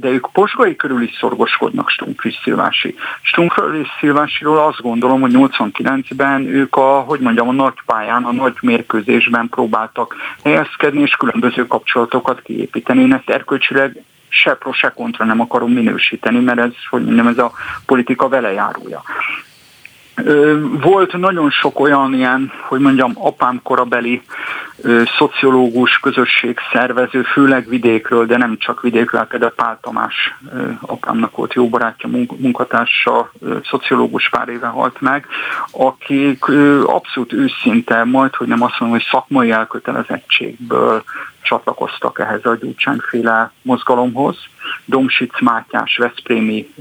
De ők Posgai körül is szorgoskodnak, Stumpf és Szilvási. Stumpf és Szilvásiról azt gondolom, hogy 89-ben ők a nagy pályán, a nagy mérkőzésben próbáltak helyezkedni, és különböző kapcsolatokat kiépíteni. Én ezt erkölcsileg se pro, se kontra nem akarom minősíteni, mert ez, hogy mondjam, ez a politika velejárója. Volt nagyon sok olyan ilyen, hogy mondjam, apám korabeli szociológus, közösségszervező, főleg vidékről, de nem csak vidékről, például Pál Tamás apámnak volt jó barátja, munkatársa, szociológus, pár éve halt meg, akik abszolút őszinte, majdhogy nem azt mondom, hogy szakmai elkötelezettségből csatlakoztak ehhez a Gyurcsány-féle mozgalomhoz. Domsic Mátyás, veszprémi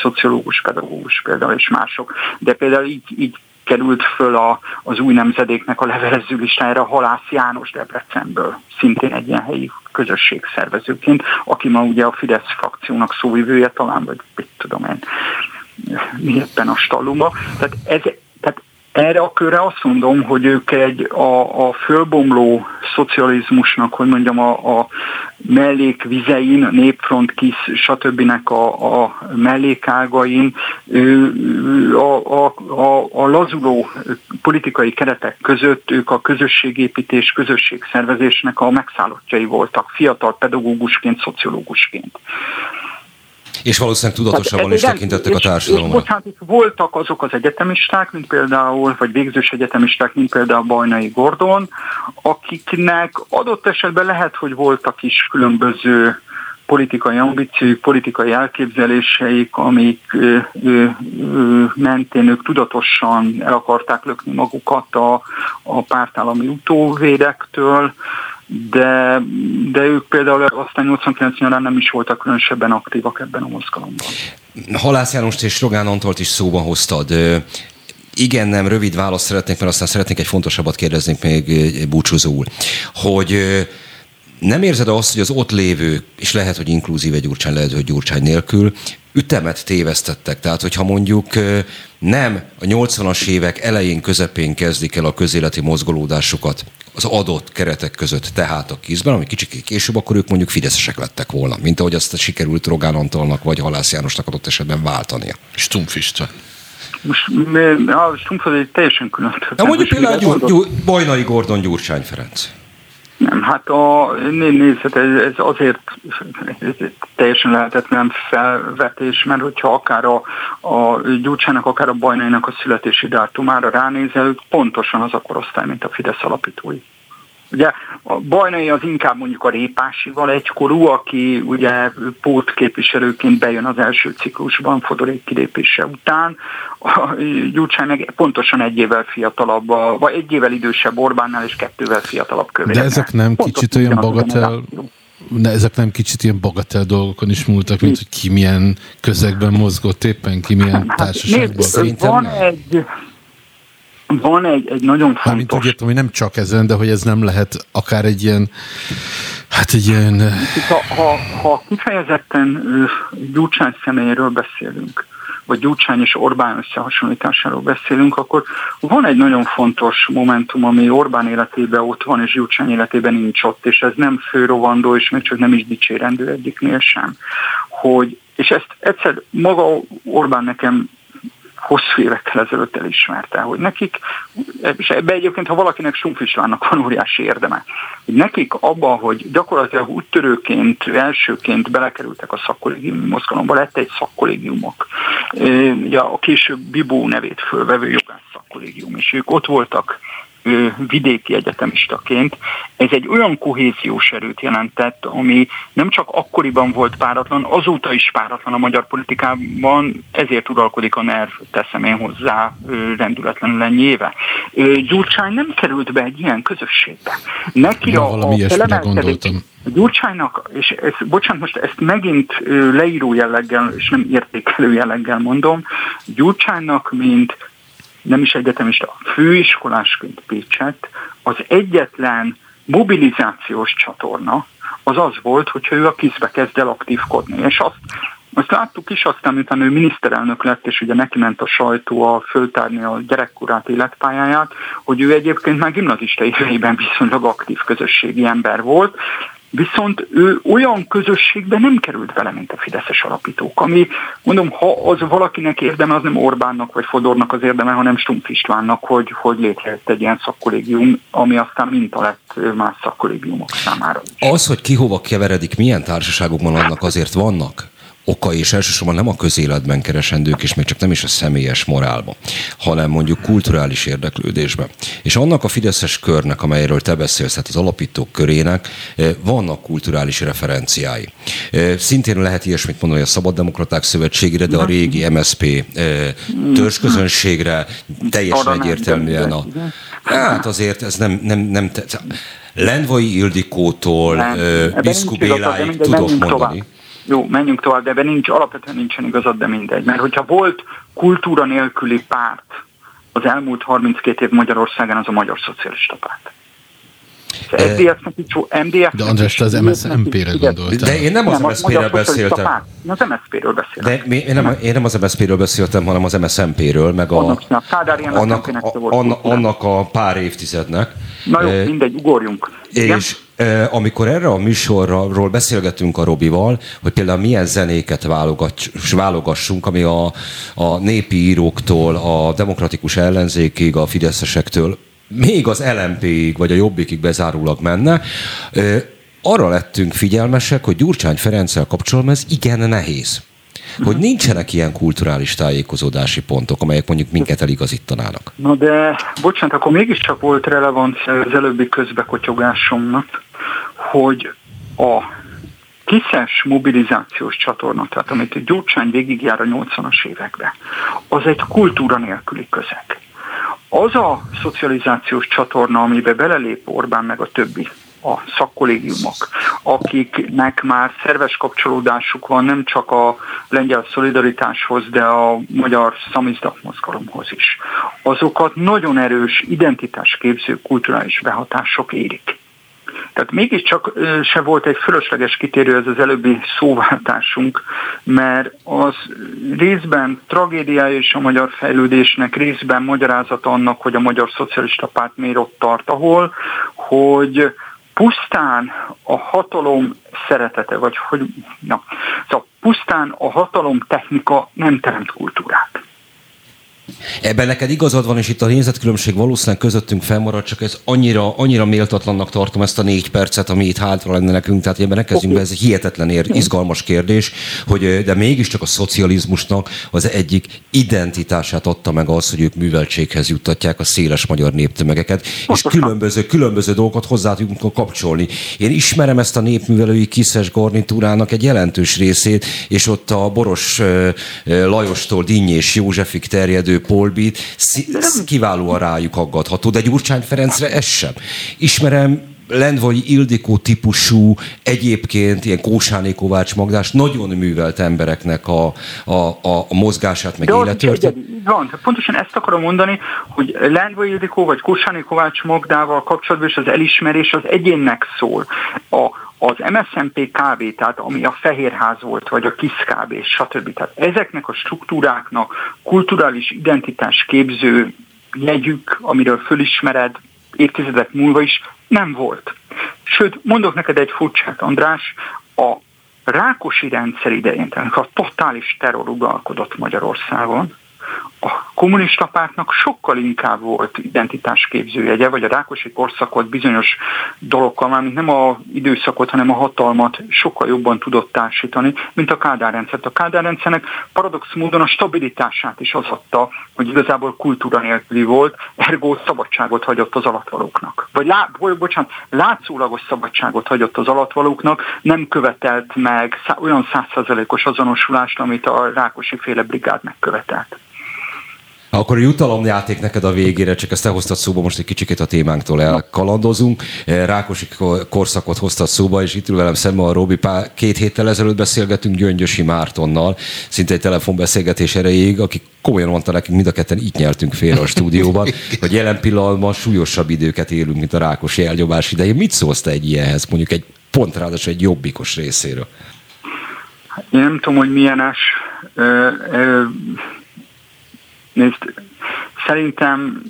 szociológus, pedagógus például és mások. De például így került föl az új nemzedéknek a levelező listájára Halász János Debrecenből, szintén egy ilyen helyi közösségszervezőként, aki ma ugye a Fidesz frakciónak szóvivője talán, vagy mit tudom én, mi éppen a stallumba. Tehát erre a körre azt mondom, hogy ők a fölbomló szocializmusnak, hogy mondjam, a mellékvizein, a Népfront, KISZ, stb.-nek a mellékágain a lazuló politikai keretek között ők a közösségépítés, közösségszervezésnek a megszállottjai voltak, fiatal pedagógusként, szociológusként. És valószínűleg tudatosabban is tekintettek a társadalomra. És voltak azok az egyetemisták, mint például, vagy végzős egyetemisták, mint például Bajnai Gordon, akiknek adott esetben lehet, hogy voltak is különböző politikai ambícióik, politikai elképzeléseik, amik mentén ők tudatosan el akarták lökni magukat a pártállami utóvédektől, de ők például aztán 89 nyarán nem is voltak különösebben aktívak ebben a mozgalomban. Halász Jánost és Rogán Antolt is szóba hoztad. Igen, nem, rövid választ szeretnék, mert aztán szeretnék egy fontosabbat kérdezni még búcsúzóul. Hogy nem érzed azt, hogy az ott lévő, és lehet, hogy inkluzíve Gyurcsány, lehet, hogy Gyurcsány nélkül, ütemet tévesztettek. Tehát, hogyha mondjuk nem a 80-as évek elején, közepén kezdik el a közéleti mozgolódásukat az adott keretek között, tehát a KISZ-ben, ami kicsit később, akkor ők mondjuk fideszesek lettek volna, mint ahogy azt sikerült Rogán Antalnak vagy Halász Jánosnak adott esetben váltania. Stumpf István. Most a Stumpf az egy teljesen külön. De mondjuk például Bajnai Gordon, Gyurcsány Ferenc. Nem, hát nézzet, ez azért ez teljesen lehetetlen felvetés, mert hogyha akár a Gyurcsának, akár a Bajnainak a születési dátumára ránézel, pontosan az a korosztály, mint a Fidesz alapítói. Ugye a Bajnai az inkább mondjuk a Répásival egykorú, aki ugye pótképviselőként bejön az első ciklusban, Fodorék kilépése után. A Gyurcsány meg pontosan egy évvel fiatalabb, vagy egy évvel idősebb Orbánnál és 2 évvel fiatalabb Kövéreknél. De ezek nem kicsit olyan bagatel... De ezek nem kicsit ilyen bagatel dolgokon is múltak, mint hogy ki milyen közegben mozgott éppen, ki milyen társaságban. Szerintem van egy nagyon fontos... Mármint úgy értem, hogy nem csak ezen, de hogy ez nem lehet akár egy ilyen... Hát egy ilyen... Ha kifejezetten Gyurcsány személyéről beszélünk, vagy Gyurcsány és Orbán összehasonlításáról beszélünk, akkor van egy nagyon fontos momentum, ami Orbán életében ott van, és Gyurcsány életében nincs ott, és ez nem főrovandó, és még csak nem is dicsérendő egyiknél sem. Hogy, és ezt egyszer maga Orbán nekem hosszú évekkel ezelőtt elismerte, hogy nekik, és ebbe egyébként, ha valakinek Stumpf Istvánnak van óriási érdeme, hogy nekik abban, hogy gyakorlatilag úttörőként, elsőként belekerültek a szakkollégiumi mozgalomba, lett egy szakkollégiumok. Ugye a később Bibó nevét fölvevő jogász szakkollégium, és ők ott voltak vidéki egyetemistaként. Ez egy olyan kohéziós erőt jelentett, ami nem csak akkoriban volt páratlan, azóta is páratlan a magyar politikában, ezért uralkodik a NER, teszem én hozzá, rendületlenül ennyi éve. Gyurcsány nem került be egy ilyen közösségbe. Neki Gyurcsánynak, és bocsánat, most ezt megint leíró jelleggel, és nem értékelő jelleggel mondom, Gyurcsánynak, mint nem is egyetemista, főiskolásként Pécsett, az egyetlen mobilizációs csatorna az az volt, hogyha ő a KISZ-be kezd el aktívkodni. És azt láttuk is, aztán miután ő miniszterelnök lett, és ugye neki ment a sajtó a föltárni a gyerekkorát, életpályáját, hogy ő egyébként már gimnazista éveiben viszonylag aktív közösségi ember volt, viszont ő olyan közösségbe nem került vele, mint a fideszes alapítók, ami, mondom, ha az valakinek érdeme, az nem Orbánnak vagy Fodornak az érdeme, hanem Stumpf Istvánnak, hogy létrejött egy ilyen szakkollégium, ami aztán minta lett más szakkollégiumok számára is. Az, hogy ki hova keveredik, milyen társaságokban, annak azért vannak oka, és elsősorban nem a közéletben keresendők, és még csak nem is a személyes morálban, hanem mondjuk kulturális érdeklődésben. És annak a fideszes körnek, amelyről te beszélsz, tehát az alapítók körének vannak kulturális referenciái. Szintén lehet ilyesmit mondani a Szabaddemokraták Szövetségére, de a régi MSZP törzsközönségre teljesen egyértelműen hát azért ez nem Lendvai Ildikótól Biszku Béláig tudok mondani. Jó, menjünk tovább, de ebben alapvetően nincsen igazad, de mindegy. Mert hogyha volt kultúra nélküli párt az elmúlt 32 év Magyarországon, az a Magyar Szocialista Párt. De András, te az MSZMP-re gondoltál. De én nem az MSZP-ről beszéltem. Az MSZP-ről beszéltem. De én nem az MSZP-ről beszéltem, hanem az MSZMP-ről, meg annak a pár évtizednek. Na jó, mindegy, ugorjunk. És amikor erre a műsorról beszélgetünk a Robival, hogy például milyen zenéket válogassunk, ami a népi íróktól, a demokratikus ellenzékig, a fideszesektől, még az LMP-ig, vagy a Jobbikig bezárólag menne, arra lettünk figyelmesek, hogy Gyurcsány Ferenccel kapcsolatban ez igen nehéz. Hogy nincsenek ilyen kulturális tájékozódási pontok, amelyek mondjuk minket eligazítanának. Na de, bocsánat, akkor mégiscsak volt relevancia az előbbi közbekotyogásomnak, hogy a Kiszes mobilizációs csatorna, tehát amit Gyurcsány végigjár a 80-as években, az egy kultúra nélküli közeg. Az a szocializációs csatorna, amiben belelép Orbán meg a többi, a szakkollégiumok, akiknek már szerves kapcsolódásuk van nem csak a lengyel szolidaritáshoz, de a magyar szamizdat mozgalomhoz is. Azokat nagyon erős identitásképző kulturális behatások érik. Tehát mégiscsak se volt egy fölösleges kitérő ez az előbbi szóváltásunk, mert az részben tragédiája és a magyar fejlődésnek, részben magyarázata annak, hogy a Magyar Szocialista Párt miért ott tart, ahol, hogy pusztán a hatalom szeretete, vagy hogy szóval pusztán a hatalom technika nem teremt kultúrát. Ebben neked igazad van, és itt a nézetkülönbség valószínűleg közöttünk fennmarad, csak ez annyira méltatlannak tartom ezt a 4 percet, ami itt hátra lenne nekünk, tehát ebben ne kezdjünk be, ez egy hihetetlen izgalmas kérdés, hogy de mégiscsak a szocializmusnak az egyik identitását adta meg az, hogy ők műveltséghez juttatják a széles magyar néptömegeket, és különböző dolgokat hozzá tudunk kapcsolni. Én ismerem ezt a népművelői kiszes garnitúrának egy jelentős részét, és ott a Boros Lajostól Dinnyés Józsefig terjedő Polbit, kiválóan rájuk aggatható, de Gyurcsány Ferencre ez sem. Ismerem Lendvai Ildikó típusú, egyébként ilyen Kósáné Kovács Magdás, nagyon művelt embereknek a mozgását, meg élettörténetét. Van, pontosan ezt akarom mondani, hogy Lendvai Ildikó vagy Kósáné Kovács Magdával kapcsolatban is az elismerés az egyénnek szól. Az MSZMP KB, tehát ami a Fehérház volt, vagy a KISZ KB, stb. Tehát ezeknek a struktúráknak kulturális identitás képző jegyük, amiről fölismered évtizedek múlva is, nem volt. Sőt, mondok neked egy furcsát, András, a Rákosi rendszer idején, tehát a totális terror uralkodott Magyarországon, a kommunista pártnak sokkal inkább volt identitásképző jegye, vagy a Rákosi korszakot bizonyos dolgokkal, mármint nem az időszakot, hanem a hatalmat sokkal jobban tudott társítani, mint a Kádár rendszert. A Kádár rendszernek paradox módon a stabilitását is az adta, hogy igazából kultúra nélküli volt, ergo szabadságot hagyott az alattvalóknak. Vagy látszólagos szabadságot hagyott az alattvalóknak, nem követelt meg olyan 100%-os azonosulást, amit a Rákosi féle brigád megkövetelt. Akkor a jutalomjáték neked a végére, csak ezt te hoztad szóba, most egy kicsikét a témánktól elkalandozunk. Rákosi korszakot hoztad szóba, és itt ül velem szemben a Robi. 2 héttel ezelőtt beszélgetünk Gyöngyösi Mártonnal, szinte egy telefonbeszélgetés erejéig, aki komolyan mondta nekünk, mind a ketten itt nyertünk félre a stúdióban, hogy jelen pillanatban súlyosabb időket élünk, mint a Rákosi elnyomás idején. Mit szólsz te egy ilyenhez, mondjuk egy pont ráadásul egy jobbikos részéről? Én nem tudom, hogy milyenes. Nézd, szerintem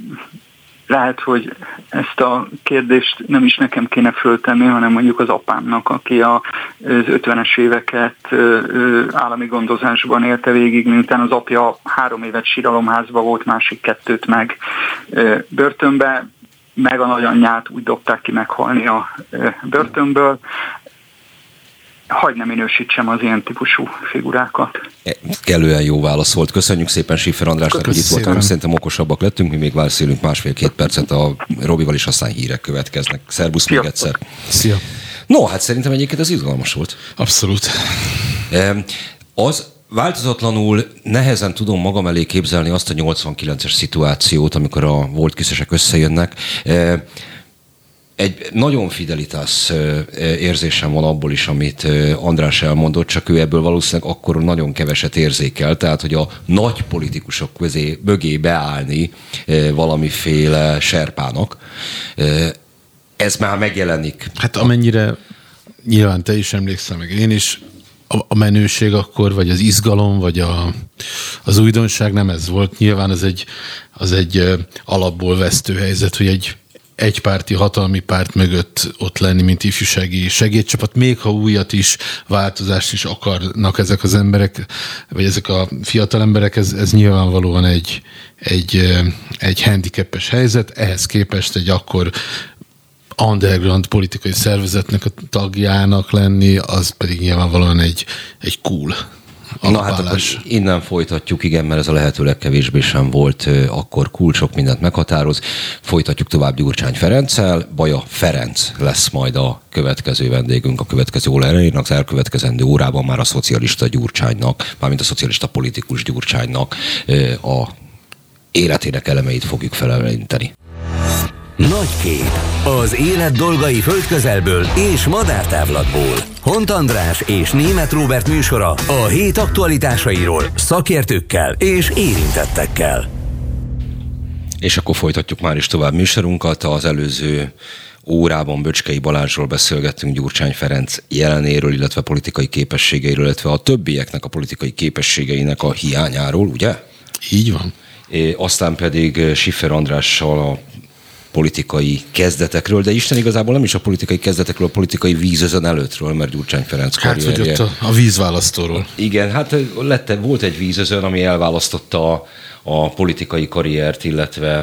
lehet, hogy ezt a kérdést nem is nekem kéne föltenni, hanem mondjuk az apámnak, aki az 50-es éveket állami gondozásban élte végig, miután az apja 3 évet síralomházba volt, másik 2-t meg börtönbe, meg a nagyanyját úgy dobták ki meghalni a börtönből. Hagyj ne minősítsem az ilyen típusú figurákat. Kellően jó válasz volt. Köszönjük szépen Schiffer Andrásnak, hogy itt voltál. Szerintem okosabbak lettünk, mi még beszélünk 1,5-2 percet a Robival, és aztán hírek következnek. Szerbusz. Sziasztok. Még egyszer. Szia. No, hát szerintem egyébként ez izgalmas volt. Abszolút. Az változatlanul nehezen tudom magam elé képzelni azt a 89-es szituációt, amikor a volt kiszesek összejönnek. Egy nagyon fidelitás érzésem van abból is, amit András elmondott, csak ő ebből valószínűleg akkor nagyon keveset érzékel, tehát hogy a nagy politikusok közé mögé beállni valamiféle serpának, ez már megjelenik. Hát amennyire nyilván te is emlékszel, meg én is, a menőség akkor, vagy az izgalom, vagy az újdonság nem ez volt. Nyilván az egy alapból vesztő helyzet, hogy egy párti hatalmi párt mögött ott lenni, mint ifjúsági segédcsapat, még ha újat is, változást is akarnak ezek az emberek, vagy ezek a fiatal emberek, ez nyilvánvalóan egy handicapes helyzet, ehhez képest egy akkor underground politikai szervezetnek a tagjának lenni, az pedig nyilvánvalóan egy cool alapállás. Na hát innen folytatjuk, igen, mert ez a lehető legkevésbé sem volt akkor cool, sok mindent meghatároz. Folytatjuk tovább Gyurcsány Ferenccel, Baja Ferenc lesz majd a következő vendégünk, a következő óra elején, az elkövetkezendő órában már a szocialista Gyurcsánynak, mármint a szocialista politikus Gyurcsánynak a életének elemeit fogjuk felemelíteni. Nagy kép. Az élet dolgai földközelből és madártávlatból. Hont András és Németh Róbert műsora a hét aktualitásairól szakértőkkel és érintettekkel. És akkor folytatjuk már is tovább műsorunkat. Az előző órában Böcskei Balázsról beszélgettünk, Gyurcsány Ferenc jelenéről, illetve politikai képességeiről, illetve a többieknek a politikai képességeinek a hiányáról, ugye? Így van. Aztán pedig Schiffer Andrással a politikai kezdetekről, de Isten igazából nem is a politikai kezdetekről, a politikai vízözön előttről, mert Gyurcsány Ferenc karrierje. Hát, hogy ott a vízválasztóról. Igen, hát volt egy vízözön, ami elválasztotta a politikai karriert, illetve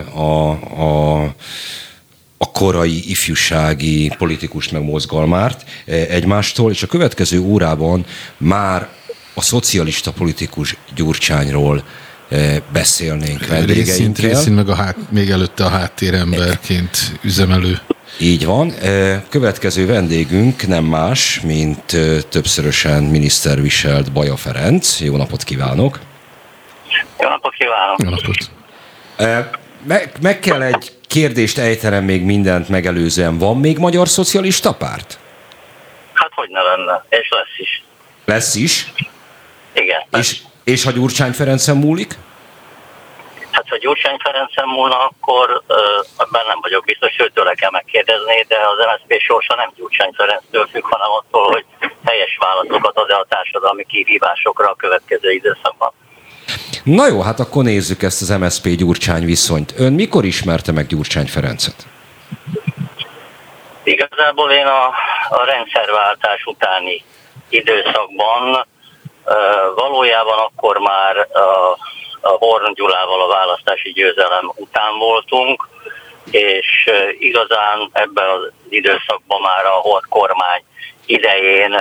a korai ifjúsági politikust meg mozgalmárt egymástól, és a következő órában már a szocialista politikus Gyurcsányról beszélnénk vendégeinkkel. Részint meg még előtte a háttéremberként üzemelő. Így van. Következő vendégünk nem más, mint többszörösen miniszterviselt Baja Ferenc. Jó napot kívánok! Jó napot kívánok! Jó napot. Meg kell egy kérdést ejtenem még mindent megelőzően. Van még Magyar Szocialista Párt? Hát hogy ne lenne. És lesz is. Lesz is? Igen. És ha Gyurcsány Ferencen múlik? Hát, ha Gyurcsány Ferencen múlna, akkor ebben nem vagyok biztos, hogy tőle kell megkérdezni, de az MSZP sorsa nem Gyurcsány Ferenctől függ, hanem attól, hogy helyes válaszokat ad-e a társadalmi kihívásokra a következő időszakban. Na jó, hát akkor nézzük ezt az MSZP-Gyurcsány viszonyt. Ön mikor ismerte meg Gyurcsány Ferencet? Igazából én a rendszerváltás utáni időszakban valójában akkor már a Horn Gyulával a választási győzelem után voltunk, és igazán ebben az időszakban már a Horn kormány idején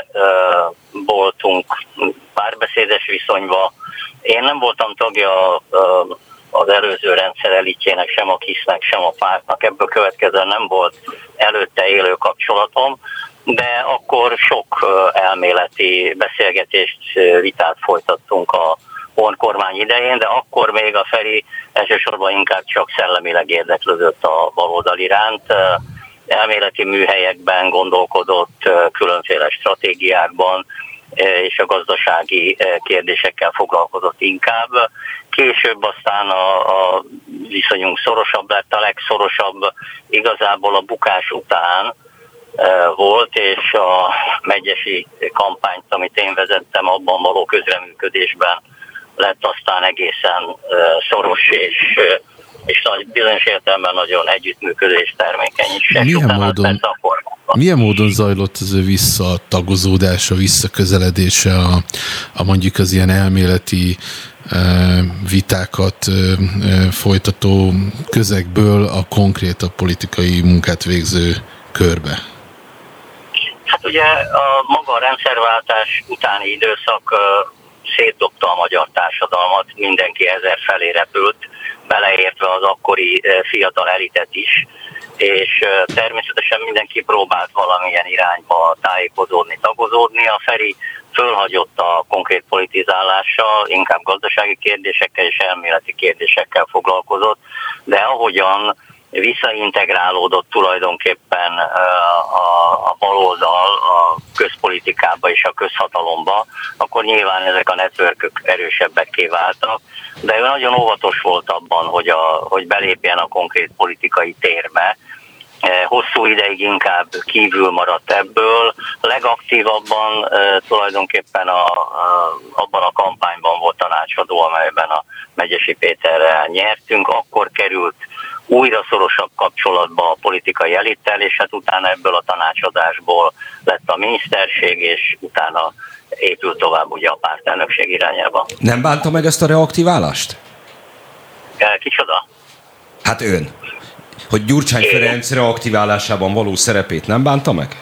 voltunk párbeszédes viszonyban. Én nem voltam tagja az előző rendszer elitjének, sem a KISZ-nek, sem a pártnak, ebből következően nem volt előtte élő kapcsolatom, de akkor sok elméleti beszélgetést, vitát folytattunk a Horn kormány idején, de akkor még a Feri elsősorban inkább csak szellemileg érdeklődött a baloldal iránt. Elméleti műhelyekben gondolkodott, különféle stratégiákban, és a gazdasági kérdésekkel foglalkozott inkább. Később aztán a viszonyunk szorosabb lett, a legszorosabb igazából a bukás után volt, és a megyesi kampányt, amit én vezettem, abban való közreműködésben lett aztán egészen szoros és bizonyos értelemben nagyon együttműködés termékeny is. Milyen módon zajlott az ő visszatagozódása, visszaközeledése a mondjuk az ilyen elméleti vitákat folytató közegből a konkrét a politikai munkát végző körbe? Hát ugye a maga a rendszerváltás utáni időszak szétdobta a magyar társadalmat, mindenki ezer felé repült, beleértve az akkori fiatal elitet is, és természetesen mindenki próbált valamilyen irányba tájékozódni, tagozódni. A Feri fölhagyott a konkrét politizálással, inkább gazdasági kérdésekkel és elméleti kérdésekkel foglalkozott, de ahogyan visszaintegrálódott tulajdonképpen a baloldal a közpolitikába és a közhatalomba, akkor nyilván ezek a networkök erősebbekké váltak, de ő nagyon óvatos volt abban, hogy belépjen a konkrét politikai térbe. Hosszú ideig inkább kívül maradt ebből, legaktívabban tulajdonképpen abban a kampányban volt tanácsadó, amelyben a Megyesi Péterrel nyertünk, akkor került újra szorosabb kapcsolatba a politikai elittel, és hát utána ebből a tanácsadásból lett a miniszterség, és utána épült tovább ugye a pártelnökség irányába. Nem bánta meg ezt a reaktiválást? Kicsoda? Hát ön. Hogy Gyurcsány Ferenc reaktiválásában való szerepét nem bánta meg?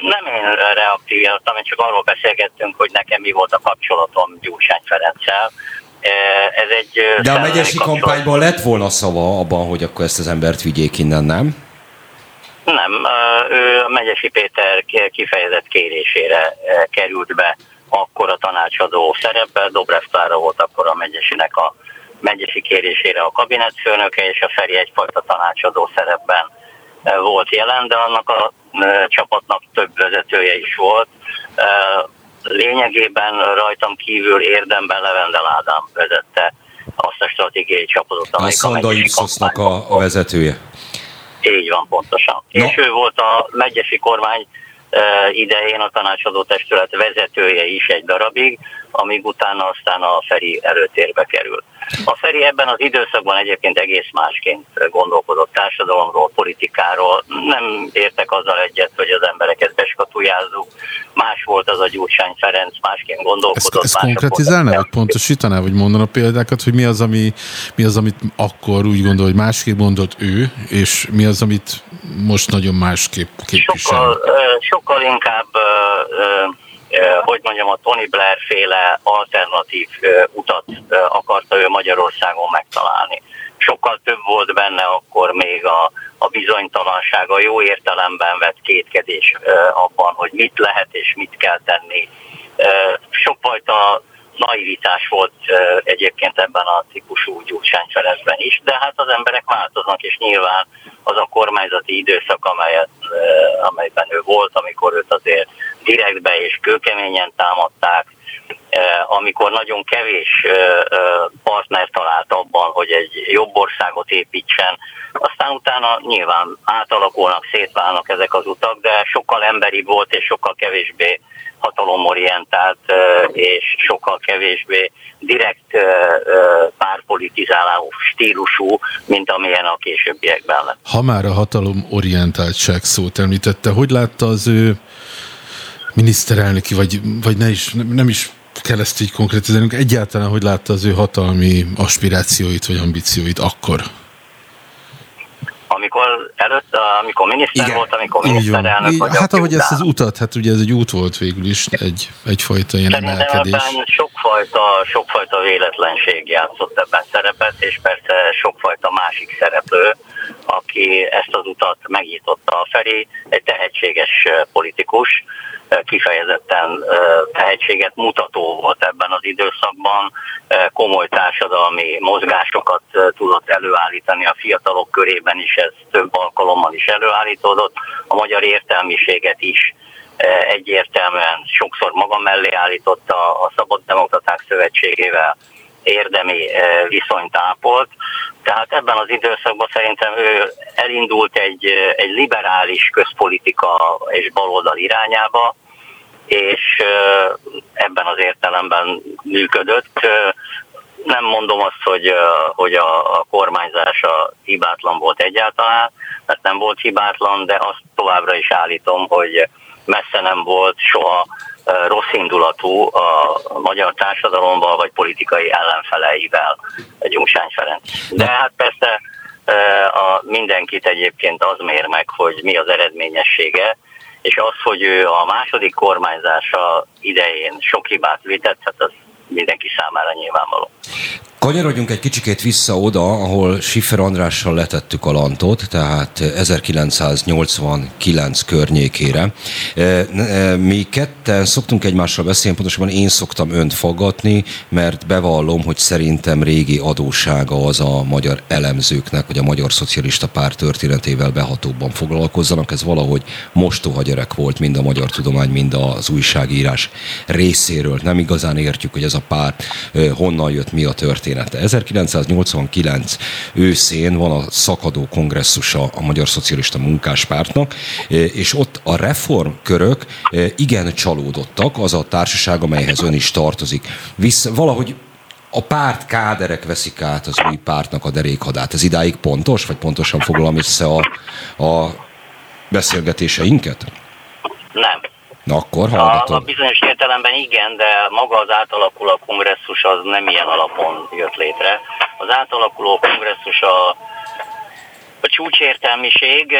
Nem én reaktiváltam, én csak arról beszélgettünk, hogy nekem mi volt a kapcsolatom Gyurcsány Ferenccel. Ez egy de a megyesi kampányban lett volna szava abban, hogy akkor ezt az embert vigyék innen, nem? Nem, ő a Megyesi Péter kifejezett kérésére került be akkor a tanácsadó szerepbe, Dobrev Klára volt akkor a Megyesinek a Megyesi kérésére a kabinetfőnöke, és a Feri egyfajta tanácsadó szerepben volt jelen, de annak a csapatnak több vezetője is volt. Lényegében rajtam kívül érdemben Levendel Ádám vezette azt a stratégiai csapatot, amelyik a Szandai Ipszosznak a vezetője. Így van, pontosan. No. És ő volt a megyesi kormány idején a tanácsadó testület vezetője is egy darabig, amíg utána aztán a Feri előtérbe kerül. A Feri ebben az időszakban egyébként egész másként gondolkodott társadalomról, politikáról. Nem értek azzal egyet, hogy az embereket beskatujázzuk. Más volt az a Gyurcsány Ferenc, másként gondolkodott. Ezt konkretizálná, vagy pontosítaná, vagy mondana példákat, hogy mi az, amit akkor úgy gondol, hogy másképp gondolt ő, és mi az, amit most nagyon másképp képvisel? Sokkal inkább... hogy mondjam, a Tony Blair féle alternatív utat akarta ő Magyarországon megtalálni. Sokkal több volt benne akkor még a bizonytalansága, jó értelemben vett kétkedés abban, hogy mit lehet és mit kell tenni. Sokfajta naivitás volt egyébként ebben a típusú Gyurcsány Ferencben is, de hát az emberek változnak, és nyilván az a kormányzati időszak, amelyben ő volt, amikor őt azért direktbe és kőkeményen támadták, amikor nagyon kevés partner talált abban, hogy egy jobb országot építsen, aztán utána nyilván átalakulnak, szétválnak ezek az utak, de sokkal emberibb volt, és sokkal kevésbé hatalomorientált, és sokkal kevésbé direkt párpolitizáló stílusú, mint amilyen a későbbiekben lett. Ha már a hatalomorientáltság szót említette, hogy látta az ő miniszterelnöki, vagy nem is kell ezt így konkrétizálnunk, egyáltalán hogy látta az ő hatalmi aspirációit vagy ambícióit akkor? Amikor miniszter igen, volt, amikor miniszterelnök így, vagy. Hát ahogy ezt az utat, hát ugye ez egy út volt végül is, egyfajta ilyen emelkedés. Szerintem sokfajta véletlenség játszott ebben szerepet, és persze sokfajta másik szereplő, aki ezt az utat megnyitotta. A Feri egy tehetséges politikus, kifejezetten tehetséget mutató volt ebben az időszakban, komoly társadalmi mozgásokat tudott előállítani a fiatalok körében is, ez több alkalommal is előállítódott, a magyar értelmiséget is egyértelműen sokszor maga mellé állította, a Szabaddemokraták Szövetségével érdemi viszonyt ápolt, tehát ebben az időszakban szerintem ő elindult egy liberális közpolitika és baloldal irányába, és ebben az értelemben működött. Nem mondom azt, hogy a kormányzása hibátlan volt egyáltalán, mert nem volt hibátlan, de azt továbbra is állítom, hogy messze nem volt soha rossz indulatú a magyar társadalomban, vagy politikai ellenfeleivel Gyurcsány Ferenc. De hát persze mindenkit egyébként az mér meg, hogy mi az eredményessége, és az, hogy ő a második kormányzása idején sok hibát vétett, hát az mindenki számára nyilvánvaló. Kanyarodjunk egy kicsikét vissza oda, ahol Schiffer Andrással letettük a lantot, tehát 1989 környékére. Mi ketten szoktunk egymással beszélni, pontosabban én szoktam önt faggatni, mert bevallom, hogy szerintem régi adóssága az a magyar elemzőknek, hogy a Magyar Szocialista Párt történetével behatóbban foglalkozzanak. Ez valahogy mostoha gyerek volt mind a magyar tudomány, mind az újságírás részéről. Nem igazán értjük, hogy ez a párt honnan jött, mi a történet. 1989 őszén van a szakadó kongresszusa a Magyar Szocialista Munkáspártnak, és ott a reformkörök igen csalódottak, az a társaság, amelyhez ön is tartozik. Valahogy a párt káderek veszik át az új pártnak a derékhadát. Ez idáig pontos, vagy pontosan foglalom össze a beszélgetéseinket? Nem. Na akkor hallgatom. A bizonyos értelemben igen, de maga az átalakuló kongresszus az nem ilyen alapon jött létre. Az átalakuló kongresszus a csúcsértelmiség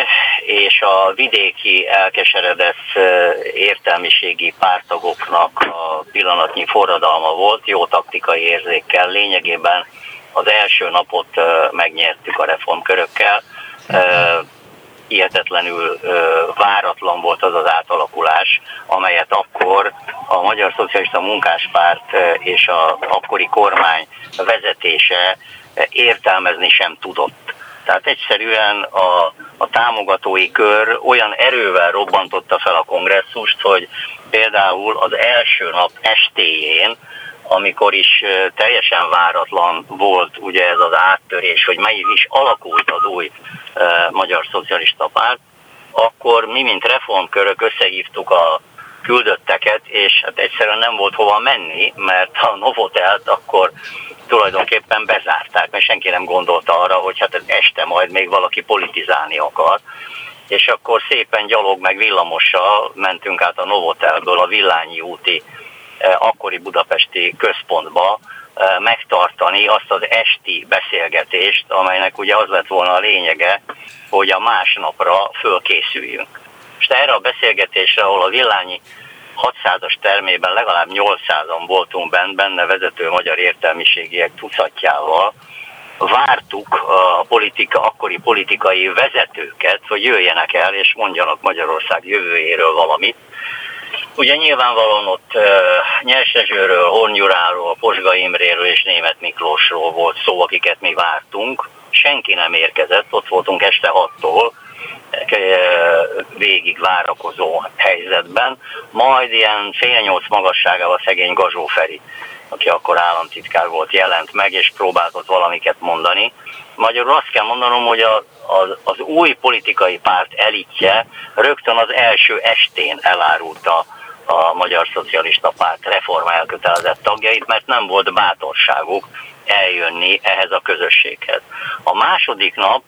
és a vidéki elkeseredett értelmiségi párttagoknak a pillanatnyi forradalma volt, jó taktikai érzékkel. Lényegében az első napot megnyertük a reformkörökkel. Hihetetlenül váratlan volt az az átalakulás, amelyet akkor a Magyar Szocialista Munkáspárt és az akkori kormány vezetése értelmezni sem tudott. Tehát egyszerűen a támogatói kör olyan erővel robbantotta fel a kongresszust, hogy például az első nap estéjén, amikor is teljesen váratlan volt ugye ez az áttörés, hogy mely is alakult az új Magyar Szocialista Párt, akkor mi, mint reformkörök összehívtuk a küldötteket, és hát egyszerűen nem volt hova menni, mert a Novotelt akkor tulajdonképpen bezárták, mert senki nem gondolta arra, hogy hát ez este majd még valaki politizálni akar. És akkor szépen gyalog meg villamossal mentünk át a Novotelből a Villányi úti akkori budapesti központba megtartani azt az esti beszélgetést, amelynek ugye az lett volna a lényege, hogy a másnapra fölkészüljünk. És erre a beszélgetésre, ahol a Villányi 600-as termében legalább 800-an voltunk benne vezető magyar értelmiségiek tucatjával, vártuk a akkori politikai vezetőket, hogy jöjjenek el és mondjanak Magyarország jövőjéről valamit. Ugye nyilvánvalóan ott Nyerszezsőről, Horn Gyuráról, Pozsga Imréről és Németh Miklósról volt szó, akiket mi vártunk. Senki nem érkezett, ott voltunk este 6-tól végig várakozó helyzetben. Majd ilyen fél nyolc magasságával szegény Gazsó Feri, aki akkor államtitkár volt, jelent meg és próbáltott valamiket mondani. Magyarul azt kell mondanom, hogy az új politikai párt elitje rögtön az első estén elárulta a Magyar Szocialista Párt reform elkötelezett tagjait, mert nem volt bátorságuk eljönni ehhez a közösséghez. A második nap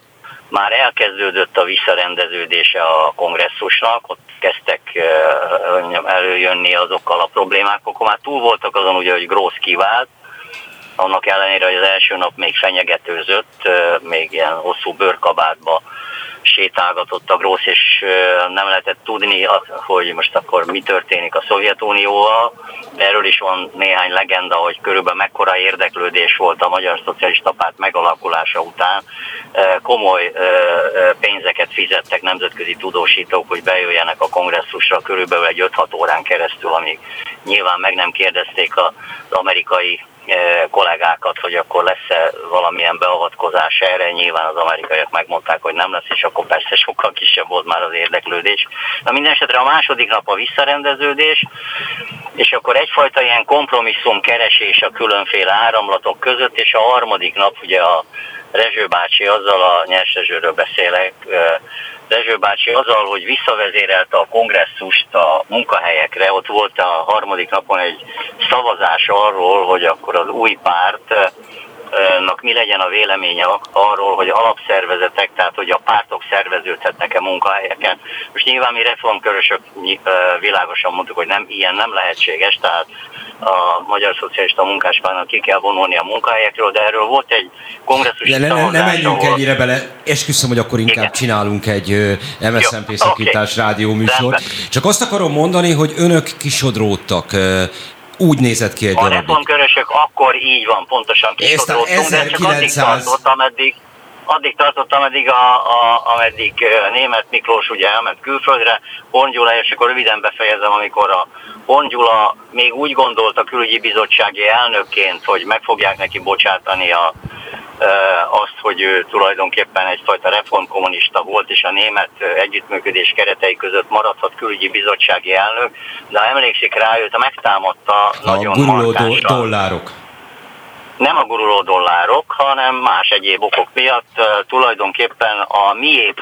már elkezdődött a visszarendeződése a kongresszusnak, ott kezdtek előjönni azokkal a problémák, akkor már túl voltak azon, ugye, hogy Grósz kivált, annak ellenére, hogy az első nap még fenyegetőzött, még ilyen hosszú bőrkabátba sétálgatott a Grósz, és nem lehetett tudni, hogy most akkor mi történik a Szovjetunióval. Erről is van néhány legenda, hogy körülbelül mekkora érdeklődés volt a Magyar Szocialista Párt megalakulása után. Komoly pénzeket fizettek nemzetközi tudósítók, hogy bejöjjenek a kongresszusra körülbelül egy 5-6 órán keresztül, amíg nyilván meg nem kérdezték az amerikai kollégákat, hogy akkor lesz-e valamilyen beavatkozás erre. Nyilván az amerikaiak megmondták, hogy nem lesz, és akkor persze sokkal kisebb volt már az érdeklődés. Na minden esetre a második nap a visszarendeződés, és akkor egyfajta ilyen kompromisszum keresés a különféle áramlatok között, és a harmadik nap ugye a Rezső bácsi azzal, a Nyerszezsőről beszélek, Dezső bácsi azzal, hogy visszavezérelte a kongresszust a munkahelyekre, ott volt a harmadik napon egy szavazás arról, hogy akkor az új pártnak mi legyen a véleménye arról, hogy alapszervezetek, tehát hogy a pártok szerveződhetnek-e munkahelyeken. Most nyilván mi reformkörösök világosan mondtuk, hogy nem, ilyen nem lehetséges, tehát a Magyar Szocialista Munkáspártnak ki kell vonulni a munkahelyekről, de erről volt egy kongresszus szavazás. Ne menjünk ennyire bele, esküszöm, hogy akkor inkább igen, csinálunk egy MSZMP szakítás rádióműsort. Csak azt akarom mondani, hogy önök kisodródtak úgy nézett ki egy darabot. A reformkörösök akkor így van, pontosan kisodoltunk, de csak addig tartottam, ameddig német Miklós ugye elment külföldre, Horn Gyula, és akkor röviden befejezem, amikor a Horn Gyula még úgy gondolt a külügyi bizottsági elnökként, hogy meg fogják neki bocsátani azt, hogy ő tulajdonképpen egyfajta reformkommunista volt, és a német együttműködés keretei között maradhat külügyi bizottsági elnök, de emlékszik rá, őt megtámadta a nagyon markánsan. Dollárok. Nem a guruló dollárok, hanem más egyéb okok miatt tulajdonképpen a miépp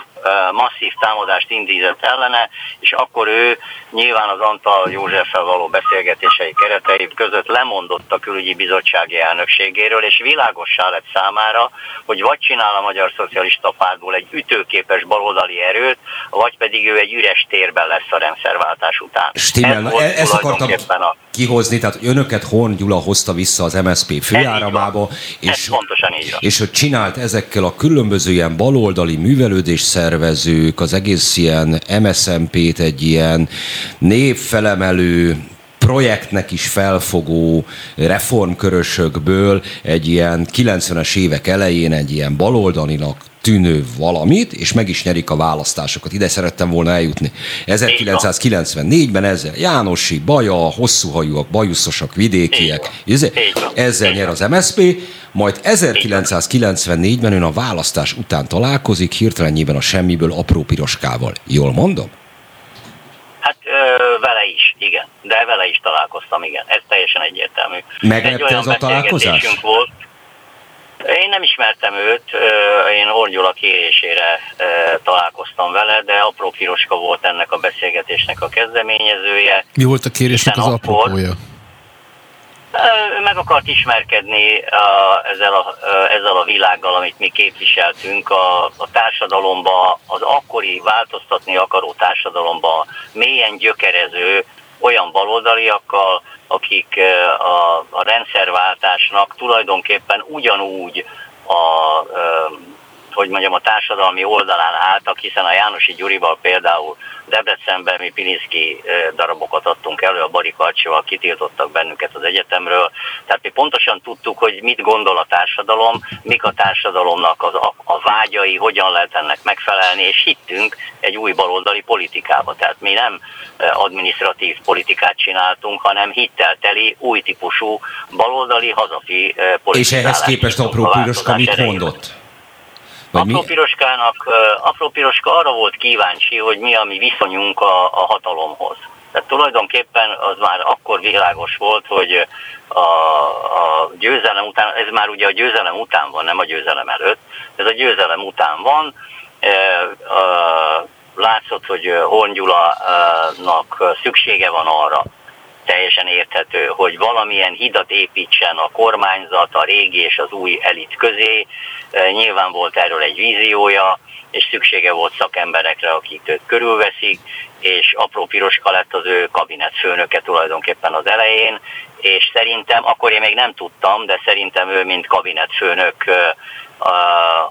masszív támadást indított ellene, és akkor ő nyilván az Antal Józseffel való beszélgetései keretei között lemondott a külügyi bizottsági elnökségéről, és világossá lett számára, hogy vagy csinál a Magyar Szocialista Pártból egy ütőképes baloldali erőt, vagy pedig ő egy üres térben lesz a rendszerváltás után. Stimmel, ezt akartam kihozni, tehát önöket Horn Gyula hozta vissza az MSZP főáramába, és hogy csinált ezekkel a különböző ilyen baloldali művelődésszervezetekkel, az egész ilyen MSZMP-t egy ilyen névfelemelő, projektnek is felfogó reformkörösökből egy ilyen 90-es évek elején egy ilyen baloldalinak tűnő valamit, és meg is nyerik a választásokat. Ide szerettem volna eljutni. 1994-ben ezzel Jánosi, Baja, hosszúhajúak, bajuszosak, vidékiek. Ezzel nyer az MSZP, majd 1994-ben ön a választás után találkozik hirtelenjében a semmiből Apró Piroskával. Jól mondom? Hát vele is, igen. De vele is találkoztam, igen. Ez teljesen egyértelmű. Meglepte ez a találkozás? Volt. Én nem ismertem őt, én Horn Gyula kérésére találkoztam vele, de Apró Piroska volt ennek a beszélgetésnek a kezdeményezője. Mi volt a kérésnek az apropója? Ő meg akart ismerkedni ezzel a világgal, amit mi képviseltünk, a társadalomba, az akkori változtatni akaró társadalomba mélyen gyökerező olyan baloldaliakkal, akik a rendszerváltásnak tulajdonképpen ugyanúgy a társadalmi oldalán álltak, hiszen a Jánosi Gyurival például Debrecenben mi Pilinszky darabokat adtunk elő, a Bari Karcsival kitiltottak bennünket az egyetemről. Tehát mi pontosan tudtuk, hogy mit gondol a társadalom, mik a társadalomnak a vágyai, hogyan lehet ennek megfelelni, és hittünk egy új baloldali politikába. Tehát mi nem adminisztratív politikát csináltunk, hanem hittelteli, új típusú baloldali, hazafi politikát. És ehhez képest Apró Piroska mit mondott? Apró Piroska arra volt kíváncsi, hogy mi a mi viszonyunk a hatalomhoz. Tehát tulajdonképpen az már akkor világos volt, hogy a győzelem után, ez már ugye a győzelem után van, nem a győzelem előtt, ez a győzelem után van, látszott, hogy Horn Gyulának szüksége van arra, teljesen érthető, hogy valamilyen hidat építsen a kormányzat, a régi és az új elit közé. Nyilván volt erről egy víziója, és szüksége volt szakemberekre, akik őt körülveszik, és Apró Piroska lett az ő kabinetfőnöke tulajdonképpen az elején, és szerintem, akkor én még nem tudtam, de szerintem ő, mint kabinetfőnök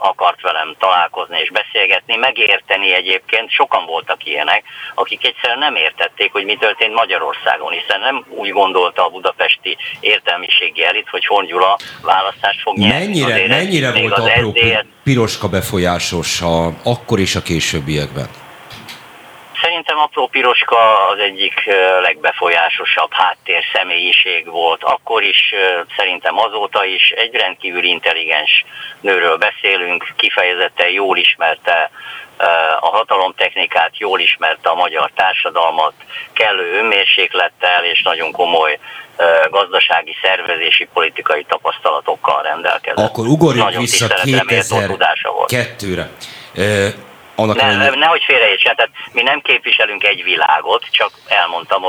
akart velem találkozni és beszélgetni, megérteni egyébként, sokan voltak ilyenek, akik egyszerűen nem értették, hogy mi történt Magyarországon, hiszen nem úgy gondolta a budapesti értelmiségi elit, hogy Horn Gyula választást fog nyerni. Mennyire volt az Apró Piroska befolyásos akkor és a későbbiekben? Szerintem Apró Piroska az egyik legbefolyásosabb háttérszemélyiség volt. Akkor is, szerintem azóta is, egy rendkívül intelligens nőről beszélünk, kifejezetten jól ismerte a hatalomtechnikát, jól ismerte a magyar társadalmat, kellő önmérséklettel és nagyon komoly gazdasági, szervezési, politikai tapasztalatokkal rendelkezett. Akkor ugorjunk vissza 2002-re. Nehogy félreértsen, tehát mi nem képviselünk egy világot, csak elmondtam,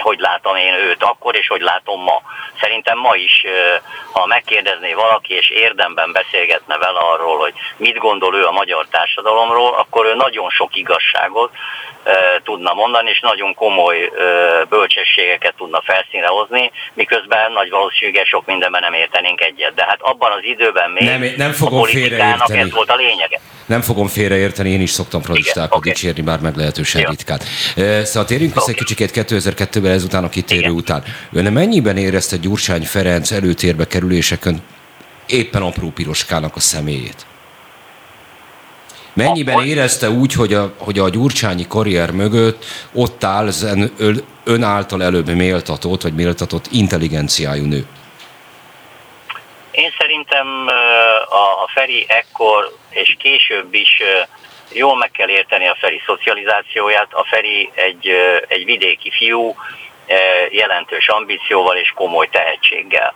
hogy látom én őt akkor, és hogy látom ma. Szerintem ma is, ha megkérdezné valaki, és érdemben beszélgetne vele arról, hogy mit gondol ő a magyar társadalomról, akkor ő nagyon sok igazságot tudna mondani, és nagyon komoly bölcsességeket tudna felszínre hozni, miközben nagy valószínűséggel sok mindenben nem értenénk egyet. De hát abban az időben még nem a politikának ez volt a lényege. Nem fogom félreérteni. érteni, én is szoktam fradistákat dicsérni, bár meglehetősen ritkán. Szóval térjünk vissza egy kicsikét 2002-ben ezután a kitérő után. Ön mennyiben érezte Gyurcsány Ferenc előtérbe kerüléseken éppen apró piroskának a személyét? Mennyiben érezte úgy, hogy a gyurcsányi karrier mögött ott áll az ön által előbb méltatott, vagy méltatott intelligenciájú nő? Én szerintem a Feri ekkor és később is jól meg kell érteni a Feri szocializációját. A Feri egy vidéki fiú, jelentős ambícióval és komoly tehetséggel.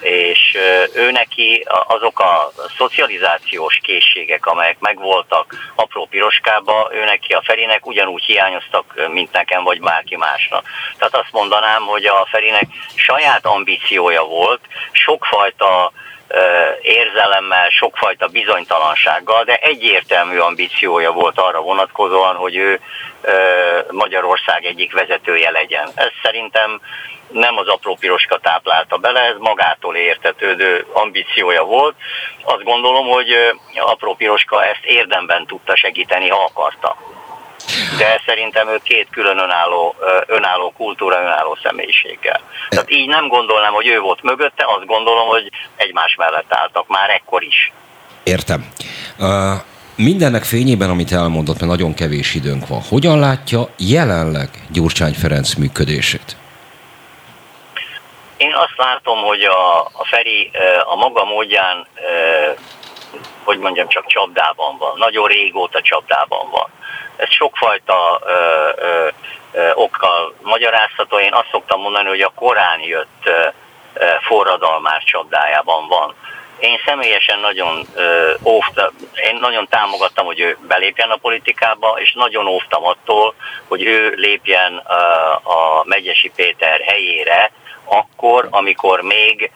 És ő neki azok a szocializációs készségek, amelyek megvoltak apró piroskába, ő neki, a Ferinek ugyanúgy hiányoztak, mint nekem vagy bárki másnak. Tehát azt mondanám, hogy a Ferinek saját ambíciója volt, sokfajta érzelemmel, sokfajta bizonytalansággal, de egyértelmű ambíciója volt arra vonatkozóan, hogy ő Magyarország egyik vezetője legyen. Ez szerintem nem az apró piroska táplálta bele, ez magától értetődő ambíciója volt. Azt gondolom, hogy apró piroska ezt érdemben tudta segíteni, ha akarta. De szerintem ő két külön önálló kultúra, önálló személyiséggel. Tehát így nem gondolnám, hogy ő volt mögötte, azt gondolom, hogy egymás mellett álltak már ekkor is. Értem. Mindennek fényében, amit elmondott, mert nagyon kevés időnk van, hogyan látja jelenleg Gyurcsány Ferenc működését? Én azt látom, hogy a Feri a maga módján, hogy mondjam, csak csapdában van. Nagyon régóta csapdában van. Ez sokfajta okkal magyarázható. Én azt szoktam mondani, hogy a korán jött forradalmár csapdájában van. Én személyesen nagyon én nagyon támogattam, hogy ő belépjen a politikába, és nagyon óvtam attól, hogy ő lépjen a Megyesi Péter helyére, akkor, amikor még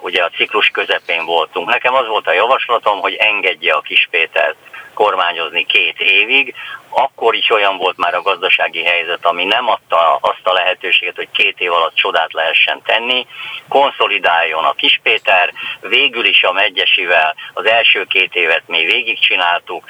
ugye a ciklus közepén voltunk. Nekem az volt a javaslatom, hogy engedje a Kis Pétert kormányozni 2 évig, akkor is olyan volt már a gazdasági helyzet, ami nem adta azt a lehetőséget, hogy 2 év alatt csodát lehessen tenni, konszolidáljon a Kis Péter, végül is a Megyesivel az első 2 évet mi végigcsináltuk,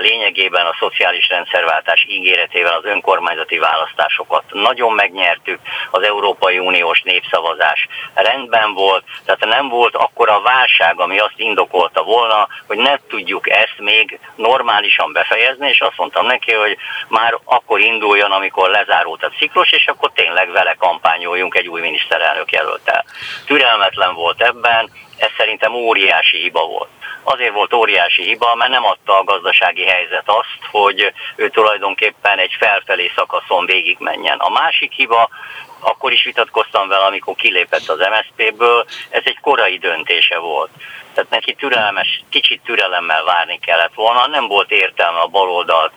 lényegében a szociális rendszerváltás ígéretével az önkormányzati választásokat nagyon megnyertük, az Európai Uniós népszavazás rendben volt, tehát nem volt akkora válság, ami azt indokolta volna, hogy nem tudjuk ezt még normálisan befejezni, és azt mondtam neki, hogy már akkor induljon, amikor lezárult a ciklus, és akkor tényleg vele kampányoljunk egy új miniszterelnök jelölttel. Türelmetlen volt ebben, ez szerintem óriási hiba volt. Azért volt óriási hiba, mert nem adta a gazdasági helyzet azt, hogy ő tulajdonképpen egy felfelé szakaszon végigmenjen. A másik hiba, akkor is vitatkoztam vele, amikor kilépett az MSZP-ből, ez egy korai döntése volt. Tehát neki kicsit türelemmel várni kellett volna, nem volt értelme a baloldalt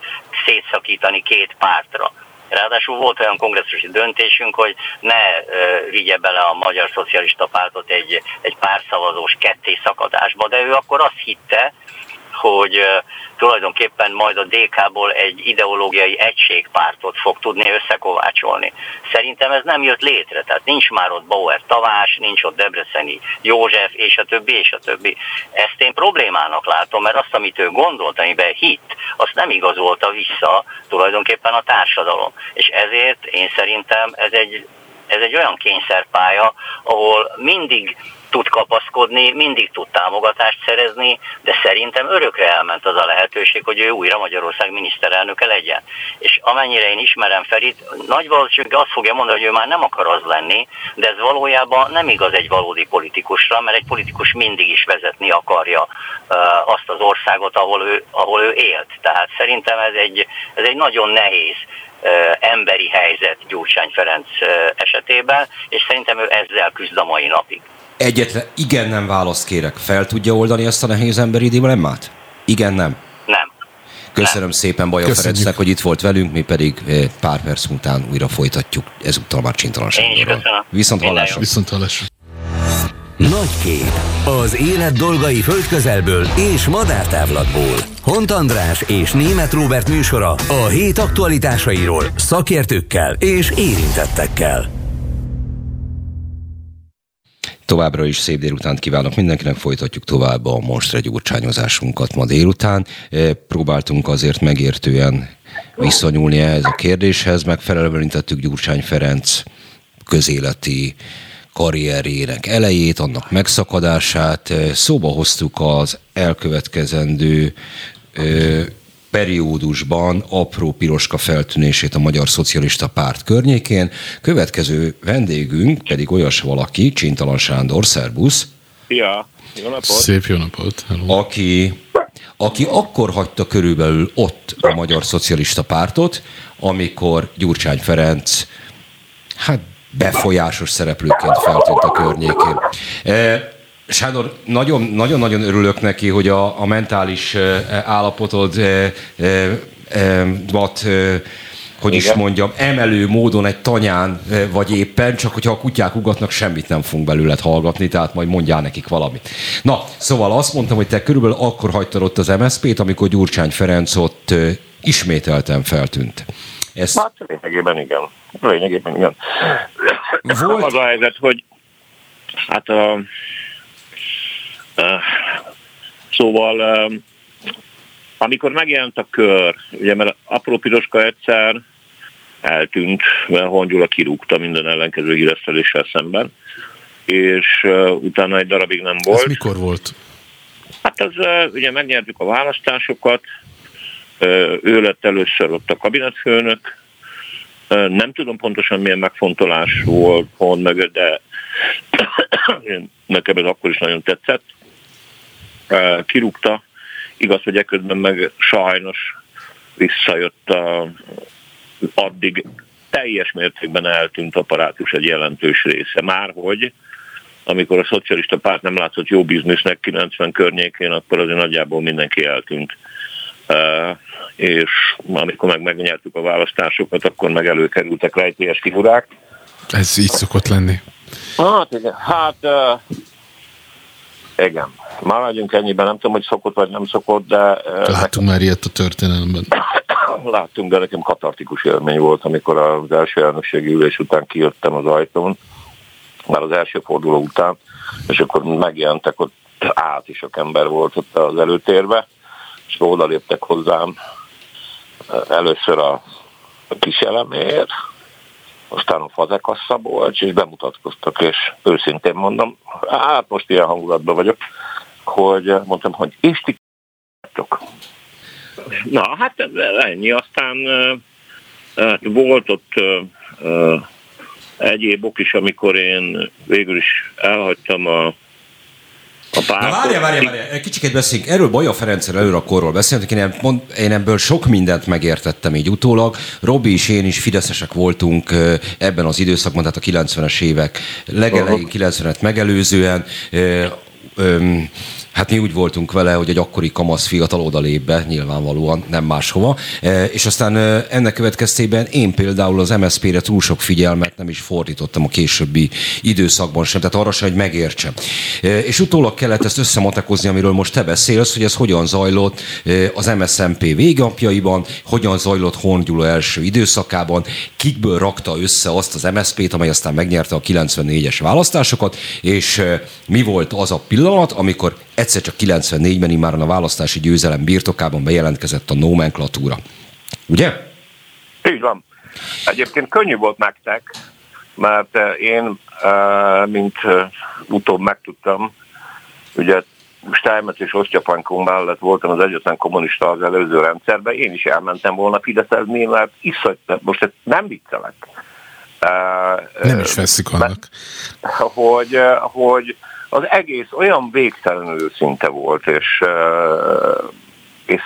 szétszakítani 2 pártra. Ráadásul volt olyan kongresszusi döntésünk, hogy ne vigye bele a Magyar Szocialista Pártot egy párszavazós ketté szakadásba, de ő akkor azt hitte, hogy tulajdonképpen majd a DK-ból egy ideológiai egységpártot fog tudni összekovácsolni. Szerintem ez nem jött létre, tehát nincs már ott Bauer Tavás, nincs ott Debreceni József, és a többi, és a többi. Ezt én problémának látom, mert azt, amit ő gondolt, amiben hitt, azt nem igazolta vissza tulajdonképpen a társadalom. És ezért én szerintem ez egy olyan kényszerpálya, ahol mindig tud kapaszkodni, mindig tud támogatást szerezni, de szerintem örökre elment az a lehetőség, hogy ő újra Magyarország miniszterelnöke legyen. És amennyire én ismerem Ferit, nagy valószínűleg azt fogja mondani, hogy ő már nem akar az lenni, de ez valójában nem igaz egy valódi politikusra, mert egy politikus mindig is vezetni akarja azt az országot, ahol ő élt. Tehát szerintem ez egy nagyon nehéz emberi helyzet Gyurcsány Ferenc esetében, és szerintem ő ezzel küzd a mai napig. Egyetlen igen nem választ kérek. Fel tudja oldani ezt a nehéz emberi dilemmát? Igen nem? Nem. Köszönöm szépen Baja Ferencnek, hogy itt volt velünk, mi pedig pár perc után újra folytatjuk. Ezúttal már Csintalan Sándorral. Viszont hallásra. Nagy kép. Az élet dolgai földközelből és madártávlatból. Hont András és Németh Róbert műsora a hét aktualitásairól szakértőkkel és érintettekkel. Továbbra is szép délutánt kívánok mindenkinek, folytatjuk tovább a monstre gyurcsányozásunkat ma délután. Próbáltunk azért megértően visszanyúlni ehhez a kérdéshez, megfelelően érintettük Gyurcsány Ferenc közéleti karrierének elejét, annak megszakadását. Szóba hoztuk az elkövetkezendő periódusban apró piroska feltűnését a Magyar Szocialista Párt környékén. Következő vendégünk pedig olyas valaki, Csintalan Sándor, szervusz. Ja, jó napot. Szép jó napot. Hello. Aki akkor hagyta körülbelül ott a Magyar Szocialista Pártot, amikor Gyurcsány Ferenc befolyásos szereplőként feltűnt a környékén. Sándor, nagyon-nagyon örülök neki, hogy a mentális állapotod, hogy is mondjam, emelő módon egy tanyán vagy éppen, csak hogyha a kutyák ugatnak, semmit nem fogunk belőled hallgatni, tehát majd mondjál nekik valamit. Na, szóval azt mondtam, hogy te körülbelül akkor hagytad ott az MSZP-t, amikor Gyurcsány Ferenc ott ismételten feltűnt. Hát lényegében igen. Volt? Az a helyzet, hogy hát a... Szóval, amikor megjelent a kör, ugye, mert apró piroska egyszer eltűnt, mert Hongyula kirúgta minden ellenkező híreszteléssel szemben, és utána egy darabig nem volt. Ez mikor volt? Hát ez, ugye megnyertük a választásokat, ő lett először ott a kabinetfőnök, nem tudom pontosan milyen megfontolás volt pont mögött, de nekem ez akkor is nagyon tetszett. Kirúgta, igaz, hogy eközben meg sajnos visszajött addig teljes mértékben eltűnt apparátus egy jelentős része. Márhogy, amikor a Szocialista Párt nem látszott jó biznisznek 90 környékén, akkor azért nagyjából mindenki eltűnt. És amikor meg megnyertük a választásokat, akkor meg előkerültek rejtélyes figurák. Ez így szokott lenni. Igen. Maradjunk ennyiben, nem tudom, hogy szokott vagy nem szokott, de... Láttunk már ilyet a történelemben. Láttunk, de nekem katartikus élmény volt, amikor az első elnökségi ülés után kijöttem az ajtón, már az első forduló után, és akkor megjelentek, ott át is sok ember volt ott az előtérbe, és oda léptek hozzám először a Kis Elemér, aztán a Fazekasszabolcs, és bemutatkoztak, és őszintén mondom, hát most ilyen hangulatban vagyok, hogy mondtam, hogy és ti k***tok. Na, hát ennyi. Aztán volt ott egyéb ok is, amikor én végül is elhagytam a pártot. Na várjál, kicsiket beszéljünk. Erről Baja Ferenccel előre a korról beszéltünk. Én ebből sok mindent megértettem így utólag. Robi és én is fideszesek voltunk ebben az időszakban, tehát a 90-es évek legelején, 90-et megelőzően. Hát mi úgy voltunk vele, hogy egy akkori kamasz fiatal odalép be, nyilvánvalóan nem máshova, és aztán ennek következtében én például az MSZP-re túl sok figyelmet nem is fordítottam a későbbi időszakban sem, tehát arra sem, hogy megértsem. És utólag kellett ezt összematekozni, amiről most te beszélsz, hogy ez hogyan zajlott az MSZMP végnapjaiban, hogyan zajlott Horn Gyula első időszakában, kikből rakta össze azt az MSZP-t, amely aztán megnyerte a 94-es választásokat, és mi volt az a pillanat, amikor egyszer csak 94-ben immáron a választási győzelem birtokában bejelentkezett a nomenklatúra. Ugye? Így van. Egyébként könnyű volt nektek, mert én, mint utóbb megtudtam, ugye Steinmetz és Osztyapankó mellett voltam az egyetlen kommunista az előző rendszerben, én is elmentem volna fideszezni, mert iszony, most nem viccelek. Nem is veszik annak. Hogy az egész olyan végtelenül őszinte volt, és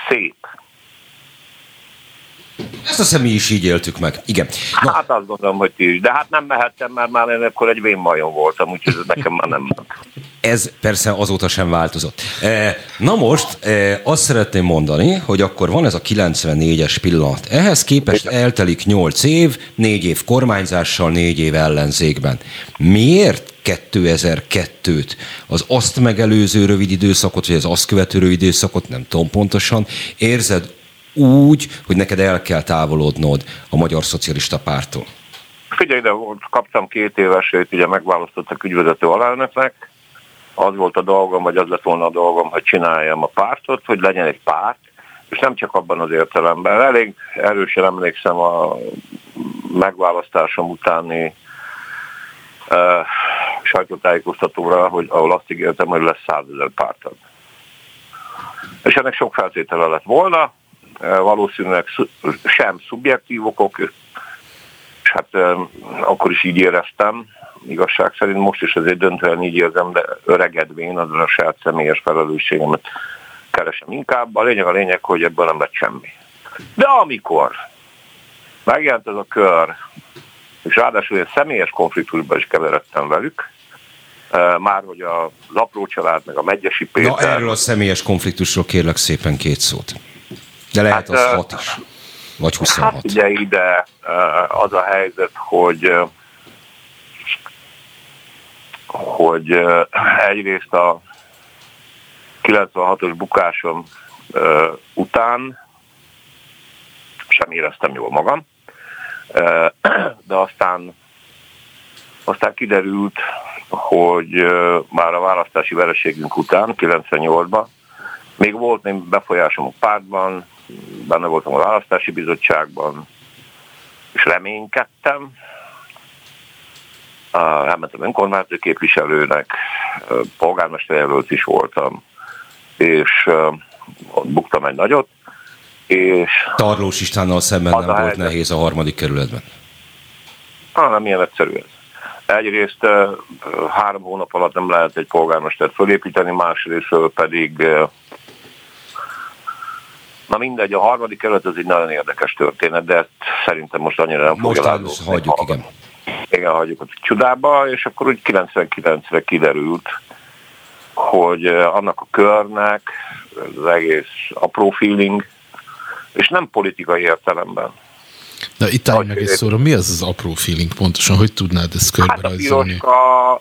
szép. Ezt azt hiszem, mi is így éltük meg. Igen. Na. Hát azt gondolom, hogy ti is. De hát nem mehettem, mert már én akkor egy vénmajon voltam, úgyhogy ez nekem már nem ment. Ez persze azóta sem változott. Na most, azt szeretném mondani, hogy akkor van ez a 94-es pillanat. Ehhez képest eltelik 8 év, 4 év kormányzással, 4 év ellenzékben. Miért 2002-t, az azt megelőző rövid időszakot, vagy az azt követő rövid időszakot, nem tudom pontosan, érzed úgy, hogy neked el kell távolodnod a Magyar Szocialista Párttól? Figyelj, de kaptam 2 évesét, ugye megválasztottak ügyvezető alelnöknek, az volt a dolgom, vagy az lett volna a dolgom, hogy csináljam a pártot, hogy legyen egy párt, és nem csak abban az értelemben. Elég erősen emlékszem a megválasztásom utáni sajtótájékoztatóra, hogy ahol azt ígértem, hogy lesz 100 000 pártag. És ennek sok feltétele lett volna, valószínűleg sem szubjektív okok, és hát akkor is így éreztem, igazság szerint most is azért döntően így érzem, de öregedvén azon a saját személyes felelősségemet keresem inkább. A lényeg, hogy ebből nem lett semmi. De amikor megjelent ez a kör, és ráadásul én személyes konfliktusba is keveredtem velük, már hogy az apró család, meg a Megyesi Péter... Na, erről a személyes konfliktusról kérlek szépen 2 szót. De lehet hát, az 6 is, vagy 26. Hát ugye ide az a helyzet, hogy egyrészt a 96-os bukásom után sem éreztem jól magam, de aztán kiderült, hogy már a választási vereségünk után, 98-ban, még volt némi befolyásom a pártban, benne voltam a választási bizottságban, és reménykedtem. Elmentem önkormányzati képviselőnek, polgármesterjelölt is voltam, és ott buktam egy nagyot. És Tarlós Istvánnal szemben nem volt nehéz a 3. kerületben? Nem ilyen egyszerű ez. Egyrészt 3 hónap alatt nem lehet egy polgármestert fölépíteni, másrészt pedig mindegy, a 3. kerület az egy nagyon érdekes történet, de ezt szerintem most annyira nem fogja látni. Most hagyjuk, igen. Igen, hagyjuk a csodába, és akkor úgy 99-re kiderült, hogy annak a körnek az egész apró feeling, és nem politikai értelemben. Na, itt állj meg egy szóra, mi az az apró feeling pontosan? Hogy tudnád ezt körberajzolni? Hát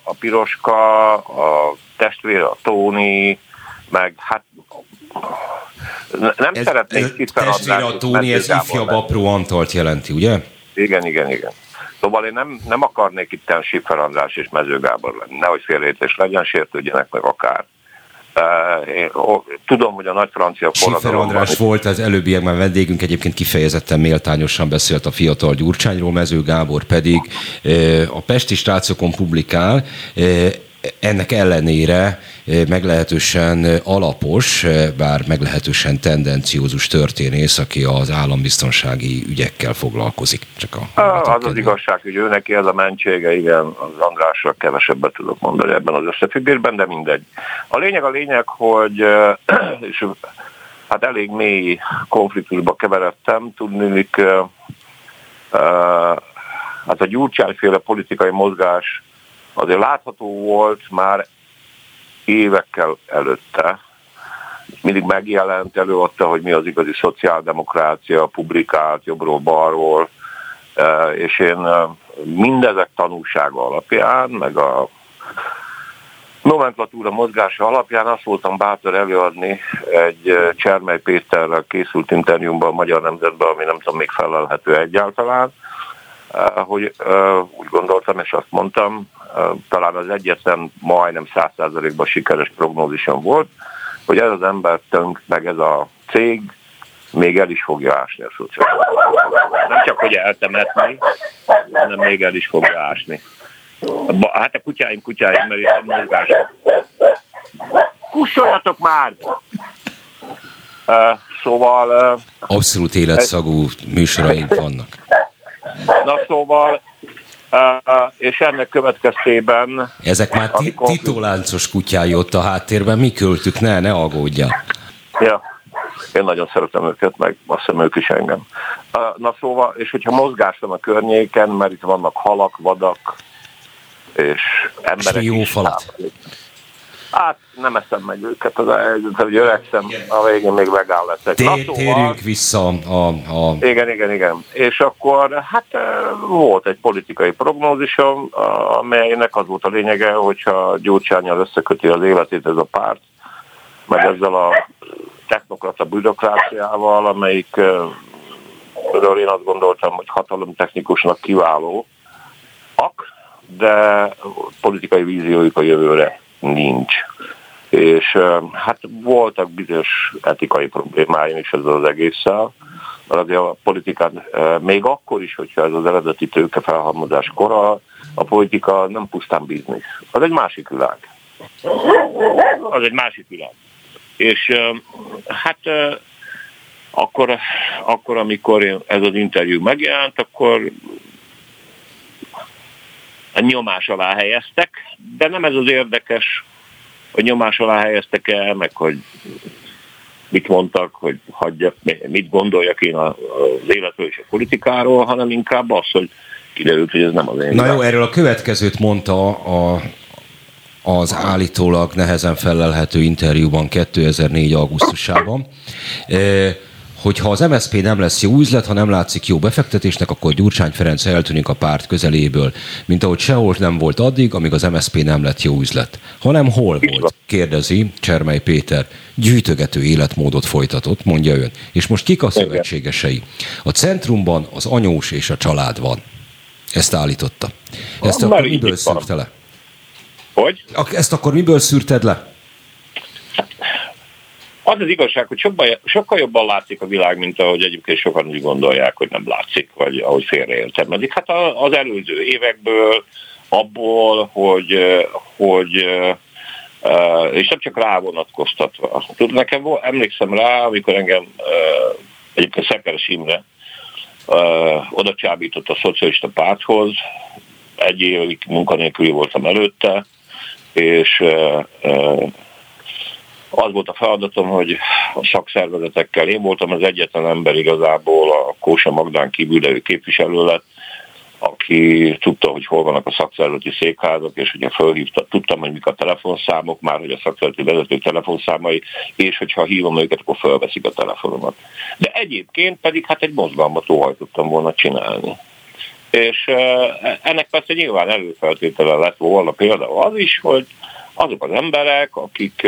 a piroska, a testvére, a Tóni, meg hát nem szeretnék tiszteladni. Testvére, a Tóni, ez ifjabb apró Antalt jelenti, ugye? Igen. Szóval én nem akarnék itten Schiffer András és Mező Gábor lenni. Nehogy félreértés legyen, sértődjenek meg akár. Én tudom, hogy a nagy francia forradalomban... Schiffer András volt az előbbiekben vendégünk, egyébként kifejezetten méltányosan beszélt a fiatal Gyurcsányról, Mező Gábor pedig a Pesti Srácokon publikál, ennek ellenére meglehetősen alapos, bár meglehetősen tendenciózus történész, aki az állambiztonsági ügyekkel foglalkozik. Csak az igazság, hogy ő neki ez a mentsége, igen, az Andrásra kevesebbet tudok mondani ebben az összefüggésben, de mindegy. A lényeg, hogy és hát elég mély konfliktusba keveredtem, tudnélik, hát a Gyurcsány-féle politikai mozgás azért látható volt már évekkel előtte. Mindig megjelent, előadta, hogy mi az igazi szociáldemokrácia, publikált jobbról-balról, és én mindezek tanulsága alapján, meg a nomenklatúra mozgása alapján azt voltam bátor előadni egy Csermely Péterrel készült interjúmban a Magyar Nemzetben, ami nem tudom, még felelhető egyáltalán, hogy úgy gondoltam, és azt mondtam, talán az egyetlen majdnem 100%-ban sikeres prognózisom volt, hogy ez az ember tönk, meg ez a cég még el is fogja ásni a szociális. Nem csak, hogy eltemetni, hanem még el is fogja ásni. Hát a kutyáim, mert a mozgás. Kussoljatok már! Szóval... Abszolút életszagú műsoraink vannak. Na szóval, és ennek következtében... Ezek már titoláncos kutyái ott a háttérben, mi költük? Ne aggódjál. Ja, én nagyon szeretem őket, meg azt hiszem ők is engem. Na szóval, és hogyha mozgás van a környéken, mert itt vannak halak, vadak, és emberek és jó is. Falat. Hát nem eszem meg őket, az elhelyzet, hogy öregszem, a végén még vegán leszek. Térjünk vissza a... Igen. És akkor hát volt egy politikai prognózisom, amelynek az volt a lényege, hogyha Gyurcsánnyal összeköti az életét ez a párt, meg ezzel a technokrata bürokráciával, amelyikről én azt gondoltam, hogy hatalomtechnikusnak kiváló, de politikai víziójuk a jövőre nincs. És hát voltak bizonyos etikai problémáim is ezzel az egésszel, mert azért a politikán, még akkor is, hogyha ez az eredeti tőkefelhalmozás kora, a politika nem pusztán biznisz. Az egy másik világ. És hát akkor amikor ez az interjú megjelent, akkor a nyomás alá helyeztek, de nem ez az érdekes, hogy nyomás alá helyeztek el, meg hogy mit mondtak, hogy hagyjak, mit gondoljak én az életről és a politikáról, hanem inkább az, hogy kiderült, hogy ez nem az én. Na jó, erről a következőt mondta az állítólag nehezen fellelhető interjúban 2004. augusztusában, hogy ha az MSZP nem lesz jó üzlet, ha nem látszik jó befektetésnek, akkor Gyurcsány Ferenc eltűnik a párt közeléből, mint ahogy sehol nem volt addig, amíg az MSZP nem lett jó üzlet. Hanem hol volt? Kérdezi Csermely Péter. Gyűjtögető életmódot folytatott, mondja ön. És most kik a szövetségesei? A centrumban az anyós és a család van. Ezt állította. Ezt akkor miből szűrte le? Hogy? Ezt akkor miből szűrted le? Az az igazság, hogy sokkal jobban látszik a világ, mint ahogy egyébként sokan úgy gondolják, hogy nem látszik, vagy ahogy félreértelmezik. Hát az előző évekből, abból, hogy és nem csak rá vonatkoztatva. Tudod, nekem emlékszem rá, amikor engem egyébként Szekeres Imre oda csábított a Szocialista Párthoz, egy évig munkanélküli voltam előtte, és az volt a feladatom, hogy a szakszervezetekkel, én voltam az egyetlen ember igazából a Kósa Magdán kívül, de ő képviselő lett, aki tudta, hogy hol vannak a szakszervezeti székházak, és hogyha fölhívta, tudtam, hogy mik a telefonszámok, már hogy a szakszervezeti vezetők telefonszámai, és hogyha hívom őket, akkor fölveszik a telefonomat. De egyébként pedig hát egy mozgalmat óhajtottam volna csinálni. És ennek persze nyilván előfeltétele lett volna például az is, hogy azok az emberek, akik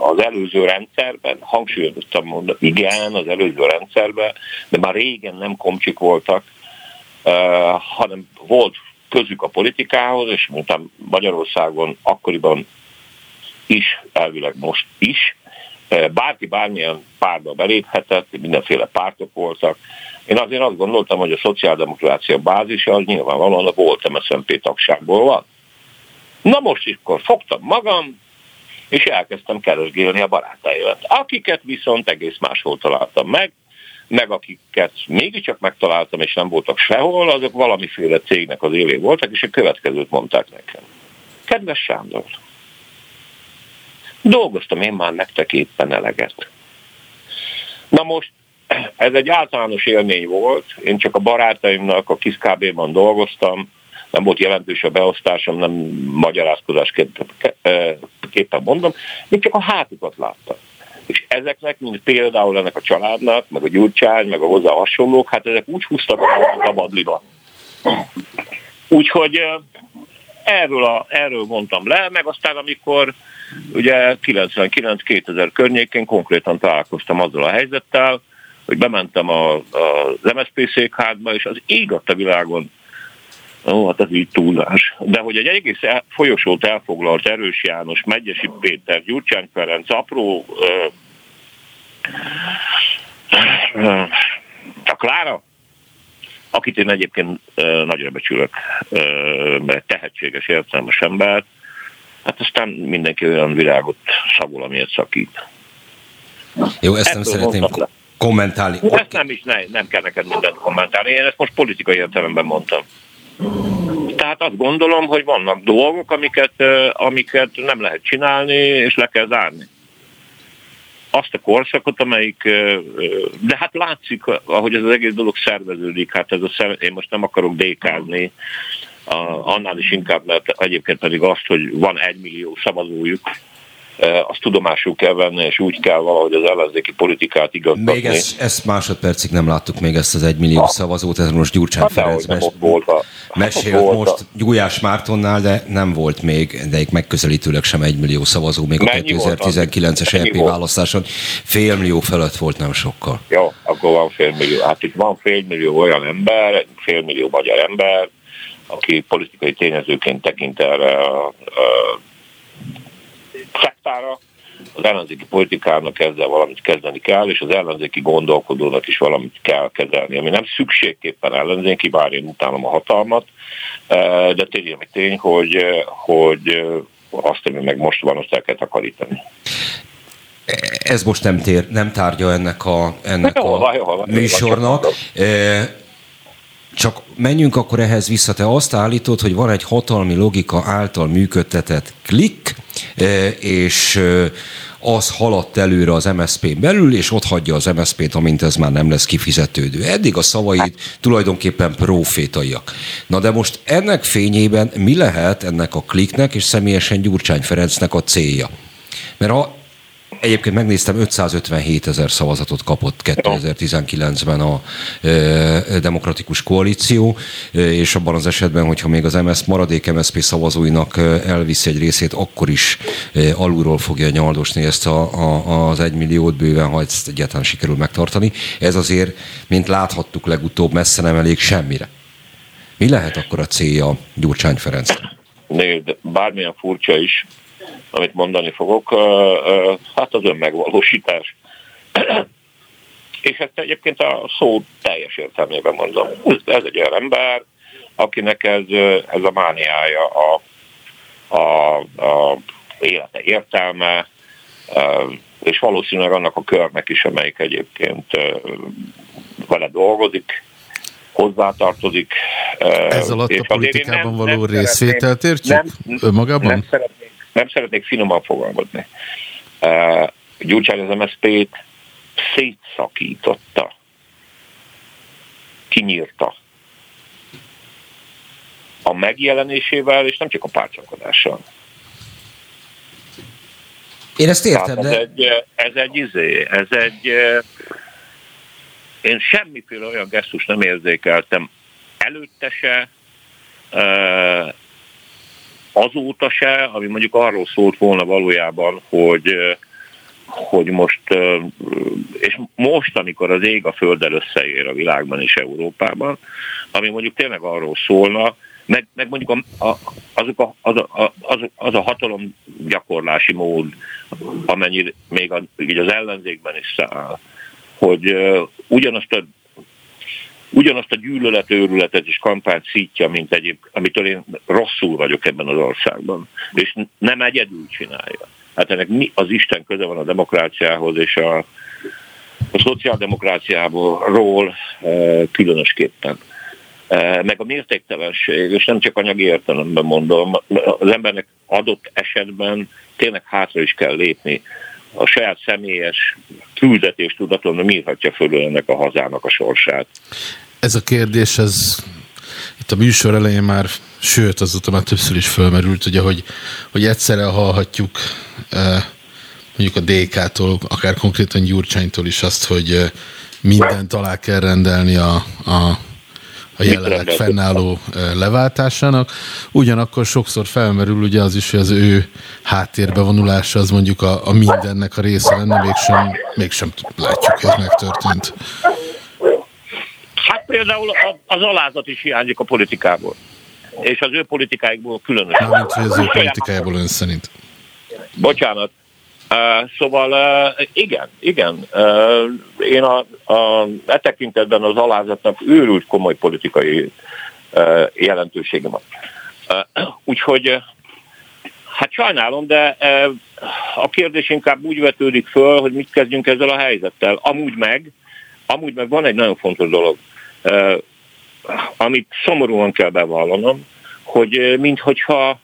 az előző rendszerben, hangsúlyozottan mondani, igen, az előző rendszerben, de már régen nem komcsik voltak, hanem volt közük a politikához, és miután Magyarországon akkoriban is, elvileg most is, bárki bármilyen pártba beléphetett, mindenféle pártok voltak. Én azért azt gondoltam, hogy a szociáldemokrácia bázisa az nyilvánvalóan a volt MSZNP tagságból van. Na most akkor fogtam magam, és elkezdtem keresgélni a barátaimat. Akiket viszont egész máshol találtam meg akiket mégiscsak megtaláltam, és nem voltak sehol, azok valamiféle cégnek az élén voltak, és a következőt mondták nekem. Kedves Sándor, dolgoztam én már nektek éppen eleget. Na most, ez egy általános élmény volt, én csak a barátaimnak a KISZ KB-ban dolgoztam, nem volt jelentős a beosztásom, nem magyarázkodásképpen mondom, én csak a hátukat láttam. És ezeknek, mint például ennek a családnak, meg a Gyurcsány, meg a hozzá hasonlók, hát ezek úgy húztak a vadliba. Úgyhogy erről mondtam le, meg aztán amikor ugye 99-2000 környékén konkrétan találkoztam azzal a helyzettel, hogy bementem az MSZP székházba, és az ég adta világon, ó, hát ez így túlás. De hogy egy egész folyosót elfoglalt Erős János, Megyesi Péter, Gyurcsány Ferenc, apró a Klára, akit én egyébként nagyra becsülök, mert tehetséges, értelmes ember, hát aztán mindenki olyan világot szagol, amilyet szakít. Jó, ezt nem szeretném kommentálni. Ezt nem is, nem kell neked mindent kommentálni, én ezt most politikai értelemben mondtam. Tehát azt gondolom, hogy vannak dolgok, amiket nem lehet csinálni, és le kell zárni. Azt a korszakot, amelyik... De hát látszik, ahogy ez az egész dolog szerveződik. Hát én most nem akarok dékázni, annál is inkább, mert egyébként pedig azt, hogy van 1 millió szavazójuk, azt tudomásul kell venni, és úgy kell valahogy az ellenzéki politikát igazgatni. Még ezt másodpercig nem láttuk még ezt az 1 millió szavazót, ez most Gyurcsány Ferenc mesélt most Gulyás Mártonnál, de nem volt még, de megközelítőleg sem 1 millió szavazó, még mennyi a 2019-es EP választáson 500 000 felett volt, nem sokkal. Jó, akkor van 500 000. Hát itt van 500 000 olyan ember, 500 000 magyar ember, aki politikai tényezőként tekint erre a szektára, az ellenzéki politikának ezzel valamit kezdeni kell, és az ellenzéki gondolkodónak is valamit kell kezelni, ami nem szükségképpen ellenzéki, bár én utálom a hatalmat, de tény, hogy azt, ami meg most van, azt el kell takarítani. Ez most nem tárgya ennek a műsornak. Csak menjünk akkor ehhez vissza. Te azt állítod, hogy van egy hatalmi logika által működtetett klikk, és az haladt előre az MSZP-n belül, és ott hagyja az MSZP-t, amint ez már nem lesz kifizetődő. Eddig a szavaid tulajdonképpen profétaiak. Na de most ennek fényében mi lehet ennek a klikknek, és személyesen Gyurcsány Ferencnek a célja? Mert ha egyébként megnéztem, 557 000 szavazatot kapott 2019-ben a Demokratikus Koalíció, és abban az esetben, hogyha még az maradék MSZP szavazóinak elviszi egy részét, akkor is alulról fogja nyaldosni ezt az 1 milliót bőven, ha ezt egyáltalán sikerül megtartani. Ez azért, mint láthattuk legutóbb, messze nem elég semmire. Mi lehet akkor a célja Gyurcsány Ferencnek? Nézd, bármilyen furcsa is, amit mondani fogok, hát az önmegvalósítás. És ezt egyébként a szó teljes értelmében mondom. Ez egy olyan ember, akinek ez a mániája, a élete értelme, és valószínűleg annak a körnek is, amelyik egyébként vele dolgozik, hozzátartozik. Ez alatt a politikában való részvételt értjük önmagában? Nem szeretnék finoman fogalmazni. Gyurcsány az MSZP-t szétszakította. Kinyírta. A megjelenésével, és nem csak a pártcsalkodással. Én ezt értem, de... Én semmiféle olyan gesztust nem érzékeltem előtte se, azóta se, ami mondjuk arról szólt volna valójában, hogy most, és most, amikor az ég a földdel összeér a világban és Európában, ami mondjuk tényleg arról szólna, meg mondjuk az a hatalomgyakorlási mód, amennyi még így az ellenzékben is száll, hogy ugyanazt a gyűlöletőrületet és kampányt szítja, mint amitől én rosszul vagyok ebben az országban. És nem egyedül csinálja. Hát ennek mi az Isten köze van a demokráciához, és a szociáldemokráciáról különösképpen. Meg a mértéktelenség, és nem csak anyagi értelemben mondom, az embernek adott esetben tényleg hátra is kell lépni. A saját személyes küldetés tudaton mírhatja fölül ennek a hazának a sorsát. Ez a kérdés, ez itt a műsor elején már, sőt azóta már többször is fölmerült, ugye, hogy egyszerre hallhatjuk mondjuk a DK-tól, akár konkrétan Gyurcsánytól is azt, hogy mindent alá kell rendelni a jelenleg fennálló leváltásának. Ugyanakkor sokszor felmerül ugye az is, hogy az ő háttérbe vonulása az mondjuk a mindennek a része lenne, mégsem látjuk, hogy megtörtént. Hát például az alázat is hiányzik a politikából. És az ő politikáikból különösen. Mármint, hogy az ő politikájából ön szerint. Bocsánat. Szóval igen. Én e tekintetben az alázatnak őrült komoly politikai jelentősége van. Úgyhogy hát sajnálom, de a kérdés inkább úgy vetődik föl, hogy mit kezdjünk ezzel a helyzettel. Amúgy meg van egy nagyon fontos dolog, amit szomorúan kell bevallanom, hogy minthogyha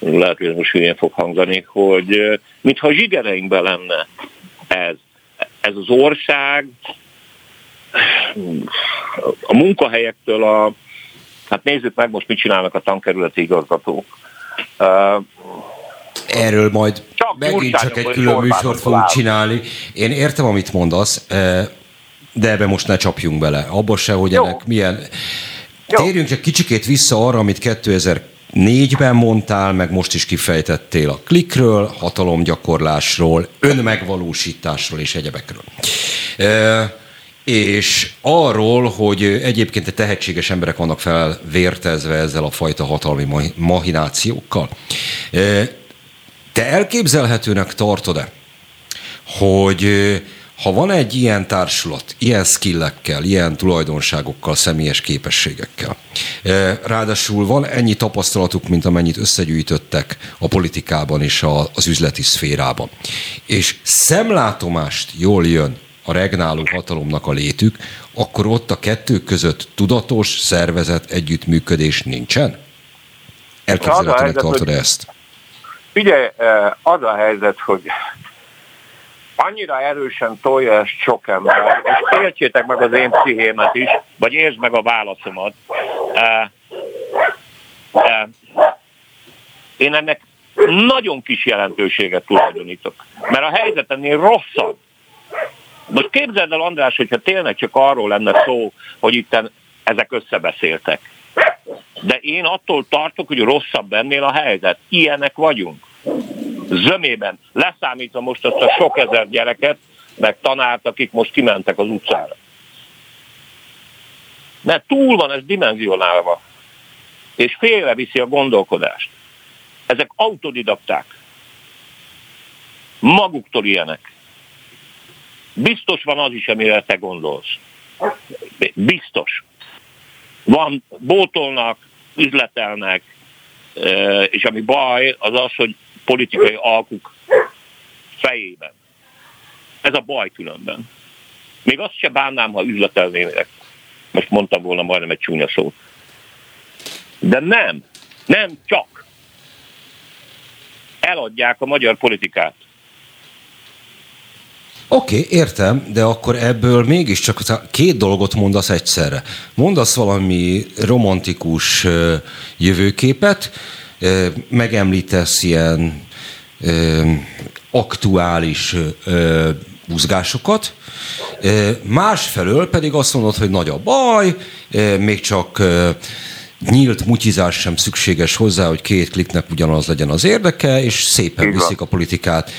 lehet, hogy most hülyén fog hangzani, hogy mintha zsigereinkben lenne ez az ország, a munkahelyektől hát nézzük meg most, mit csinálnak a tankerületi igazgatók. Erről majd megint csak egy külön műsort fogunk csinálni. Én értem, amit mondasz, de ebbe most ne csapjunk bele. Abba se, hogy ennek milyen... Jó. Térjünk egy kicsikét vissza arra, amit 2004-ben mondtál, meg most is kifejtettél a klikről, hatalomgyakorlásról, önmegvalósításról és egyebekről. és arról, hogy egyébként tehetséges emberek vannak felvértezve ezzel a fajta hatalmi mahinációkkal. Te elképzelhetőnek tartod-e, hogy ha van egy ilyen társulat, ilyen skillekkel, ilyen tulajdonságokkal, személyes képességekkel, ráadásul van ennyi tapasztalatuk, mint amennyit összegyűjtöttek a politikában és az üzleti szférában, és szemlátomást jól jön a regnáló hatalomnak a létük, akkor ott a kettő között tudatos, szervezett együttműködés nincsen? Elképzelhetőnek tartod ezt? Figyelj, az a helyzet, hogy annyira erősen tolja ezt sok ember, és értsétek meg az én pszichémet is, vagy értsd meg a válaszomat. Én ennek nagyon kis jelentőséget tulajdonítok, mert a helyzet ennél rosszabb. Most képzeld el, András, hogyha tényleg csak arról lenne szó, hogy itten ezek összebeszéltek. De én attól tartok, hogy rosszabb ennél a helyzet. Ilyenek vagyunk. Zömében. Leszámítva most azt a sok ezer gyereket, meg tanárt, akik most kimentek az utcára. Mert túl van ez dimenzionálva. És félreviszi a gondolkodást. Ezek autodidakták. Maguktól ilyenek. Biztos van az is, amire te gondolsz. Biztos. Van, bótolnak, üzletelnek, és ami baj, az az, hogy politikai alkuk fejében. Ez a baj különben. Még azt se bánnám, ha üzletelnének. Most mondtam volna majdnem egy csúnya szót. De nem. Nem csak. Eladják a magyar politikát. Oké, értem, de akkor ebből mégiscsak két dolgot mondasz egyszerre. Mondasz valami romantikus jövőképet, megemlítesz ilyen aktuális buzgásokat, másfelől pedig azt mondod, hogy nagy a baj, még csak nyílt mutyizás sem szükséges hozzá, hogy két kliknek ugyanaz legyen az érdeke, és szépen viszik a politikát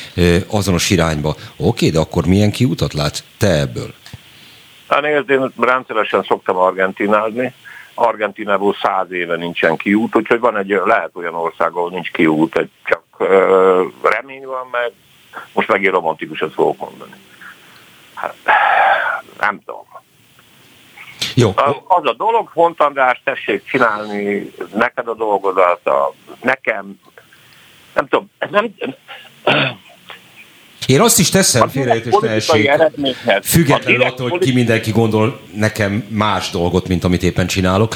azonos irányba. Oké, de akkor milyen kiutat látsz te ebből? Hát nézd, én rendszeresen szoktam argentinázni. Argentinából 100 éve nincsen kiút, úgyhogy van egy, lehet olyan ország, ahol nincs kiút, egy csak remény van, meg most megint romantikusat fogok mondani. Hát, nem tudom. Jó. Az a dolog, Font András, tessék csinálni neked a dolgodat, nekem, nem tudom, nem... Én azt is teszem félreértés teljesen, függetlenül attól, hogy ki mindenki gondol nekem más dolgot, mint amit éppen csinálok.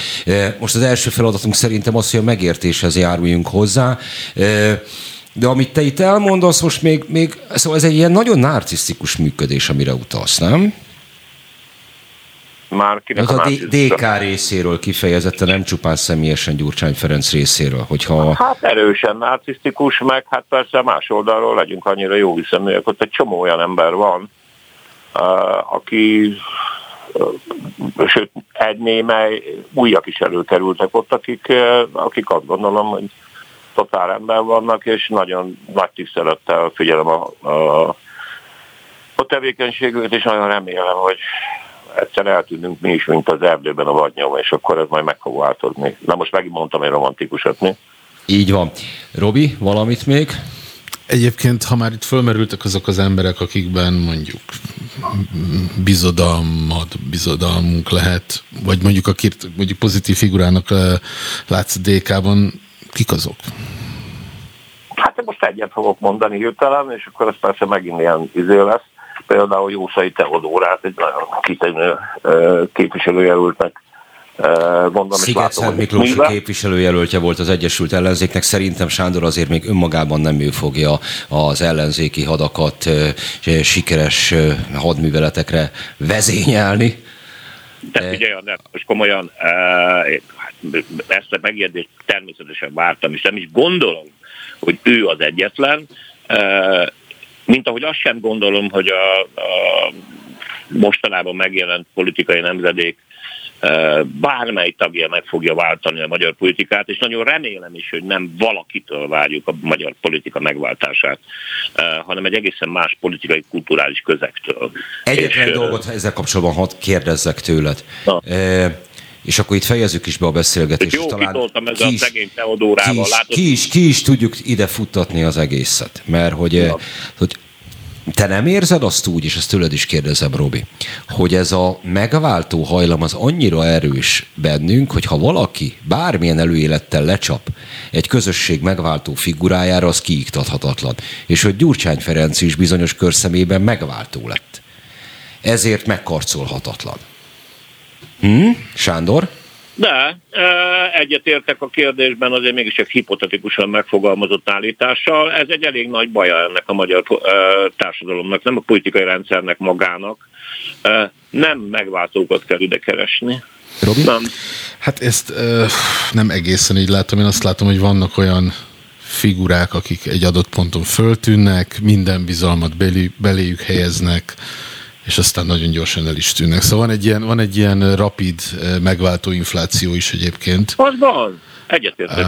Most az első feladatunk szerintem az, hogy a megértéshez járuljunk hozzá. De amit te itt elmondasz, most még szóval ez egy ilyen nagyon narcisztikus működés, amire utalsz, nem? Ez a DK részéről kifejezetten, nem csupán személyesen Gyurcsány Ferenc részéről, hogyha... Hát erősen narcisztikus, meg hát persze más oldalról legyünk annyira jó hiszeműek, ott egy csomó olyan ember van, aki, sőt, egy némely újak is előkerültek ott, akik azt gondolom, hogy totál ember vannak, és nagyon nagy tisztelettel figyelem a tevékenységüket, és nagyon remélem, hogy egyszer eltűnünk mi is, mint az erdőben a vadnyom, és akkor ez majd meg fog változni. Na most megint mondtam egy romantikusat, mi? Így van. Robi, valamit még? Egyébként, ha már itt fölmerültek azok az emberek, akikben mondjuk bizodalmunk lehet, vagy mondjuk akit mondjuk pozitív figurának látsz DK-ban, kik azok? Hát én most egyet fogok mondani hirtelen, és akkor ez persze megint ilyen lesz. Például Jószai Teodórát, egy nagyon kitűnő képviselőjelöltnek gondolom. Szigetszent Miklós képviselőjelöltje volt az Egyesült Ellenzéknek. Szerintem Sándor azért még önmagában nem ő fogja az ellenzéki hadakat sikeres hadműveletekre vezényelni. De figyelj, András, most komolyan ezt a megjegyzést természetesen vártam, és nem is gondolom, hogy ő az egyetlen, mint ahogy azt sem gondolom, hogy a mostanában megjelent politikai nemzedék bármely tagja meg fogja váltani a magyar politikát, és nagyon remélem is, hogy nem valakitől várjuk a magyar politika megváltását, hanem egy egészen más politikai, kulturális közektől. Egyetlen egyetlen egy dolgot ezzel kapcsolatban hadd kérdezzek tőled. És akkor itt fejezzük is be a beszélgetést. Jó, kitoltam ezzel a szegény Teodórával. Ki is tudjuk ide futtatni az egészet. Mert hogy te nem érzed azt úgy, és ezt tőled is kérdezem, Robi, hogy ez a megváltó hajlam az annyira erős bennünk, hogy ha valaki bármilyen előélettel lecsap egy közösség megváltó figurájára, az kiiktathatatlan. És hogy Gyurcsány Ferenc is bizonyos körszemében megváltó lett. Ezért megkarcolhatatlan. Sándor? De egyetértek a kérdésben azért mégis egy hipotetikusan megfogalmazott állítással. Ez egy elég nagy baja ennek a magyar társadalomnak, nem a politikai rendszernek magának. Nem megváltókat kell ide keresni. Robi? Nem. Hát ezt nem egészen így látom. Én azt látom, hogy vannak olyan figurák, akik egy adott ponton föltűnnek, minden bizalmat beléjük helyeznek, és aztán nagyon gyorsan el is tűnnek. Szóval van egy ilyen rapid megváltó infláció is egyébként. Az van, egyetértek.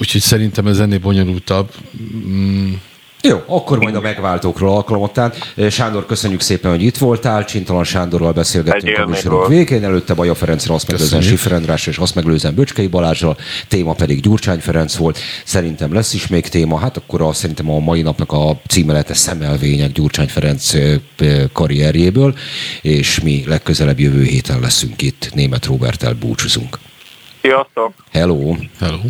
Úgyhogy szerintem ez ennél bonyolultabb. Jó, akkor majd a megváltókról alkalmattán. Sándor, köszönjük szépen, hogy itt voltál. Csintalan Sándorral beszélgettünk a műsorok végén. Előtte Baja Ferencről, azt megelőzően Schiffer Andrással, és azt megelőzően Böcskei Balázsral. Téma pedig Gyurcsány Ferenc volt. Szerintem lesz is még téma. Hát akkor szerintem a mai napnak a címe lehet Szemelvények Gyurcsány Ferenc karrierjéből. És mi legközelebb jövő héten leszünk itt. Német Róberttel búcsúzunk. Sziasztok! Hello!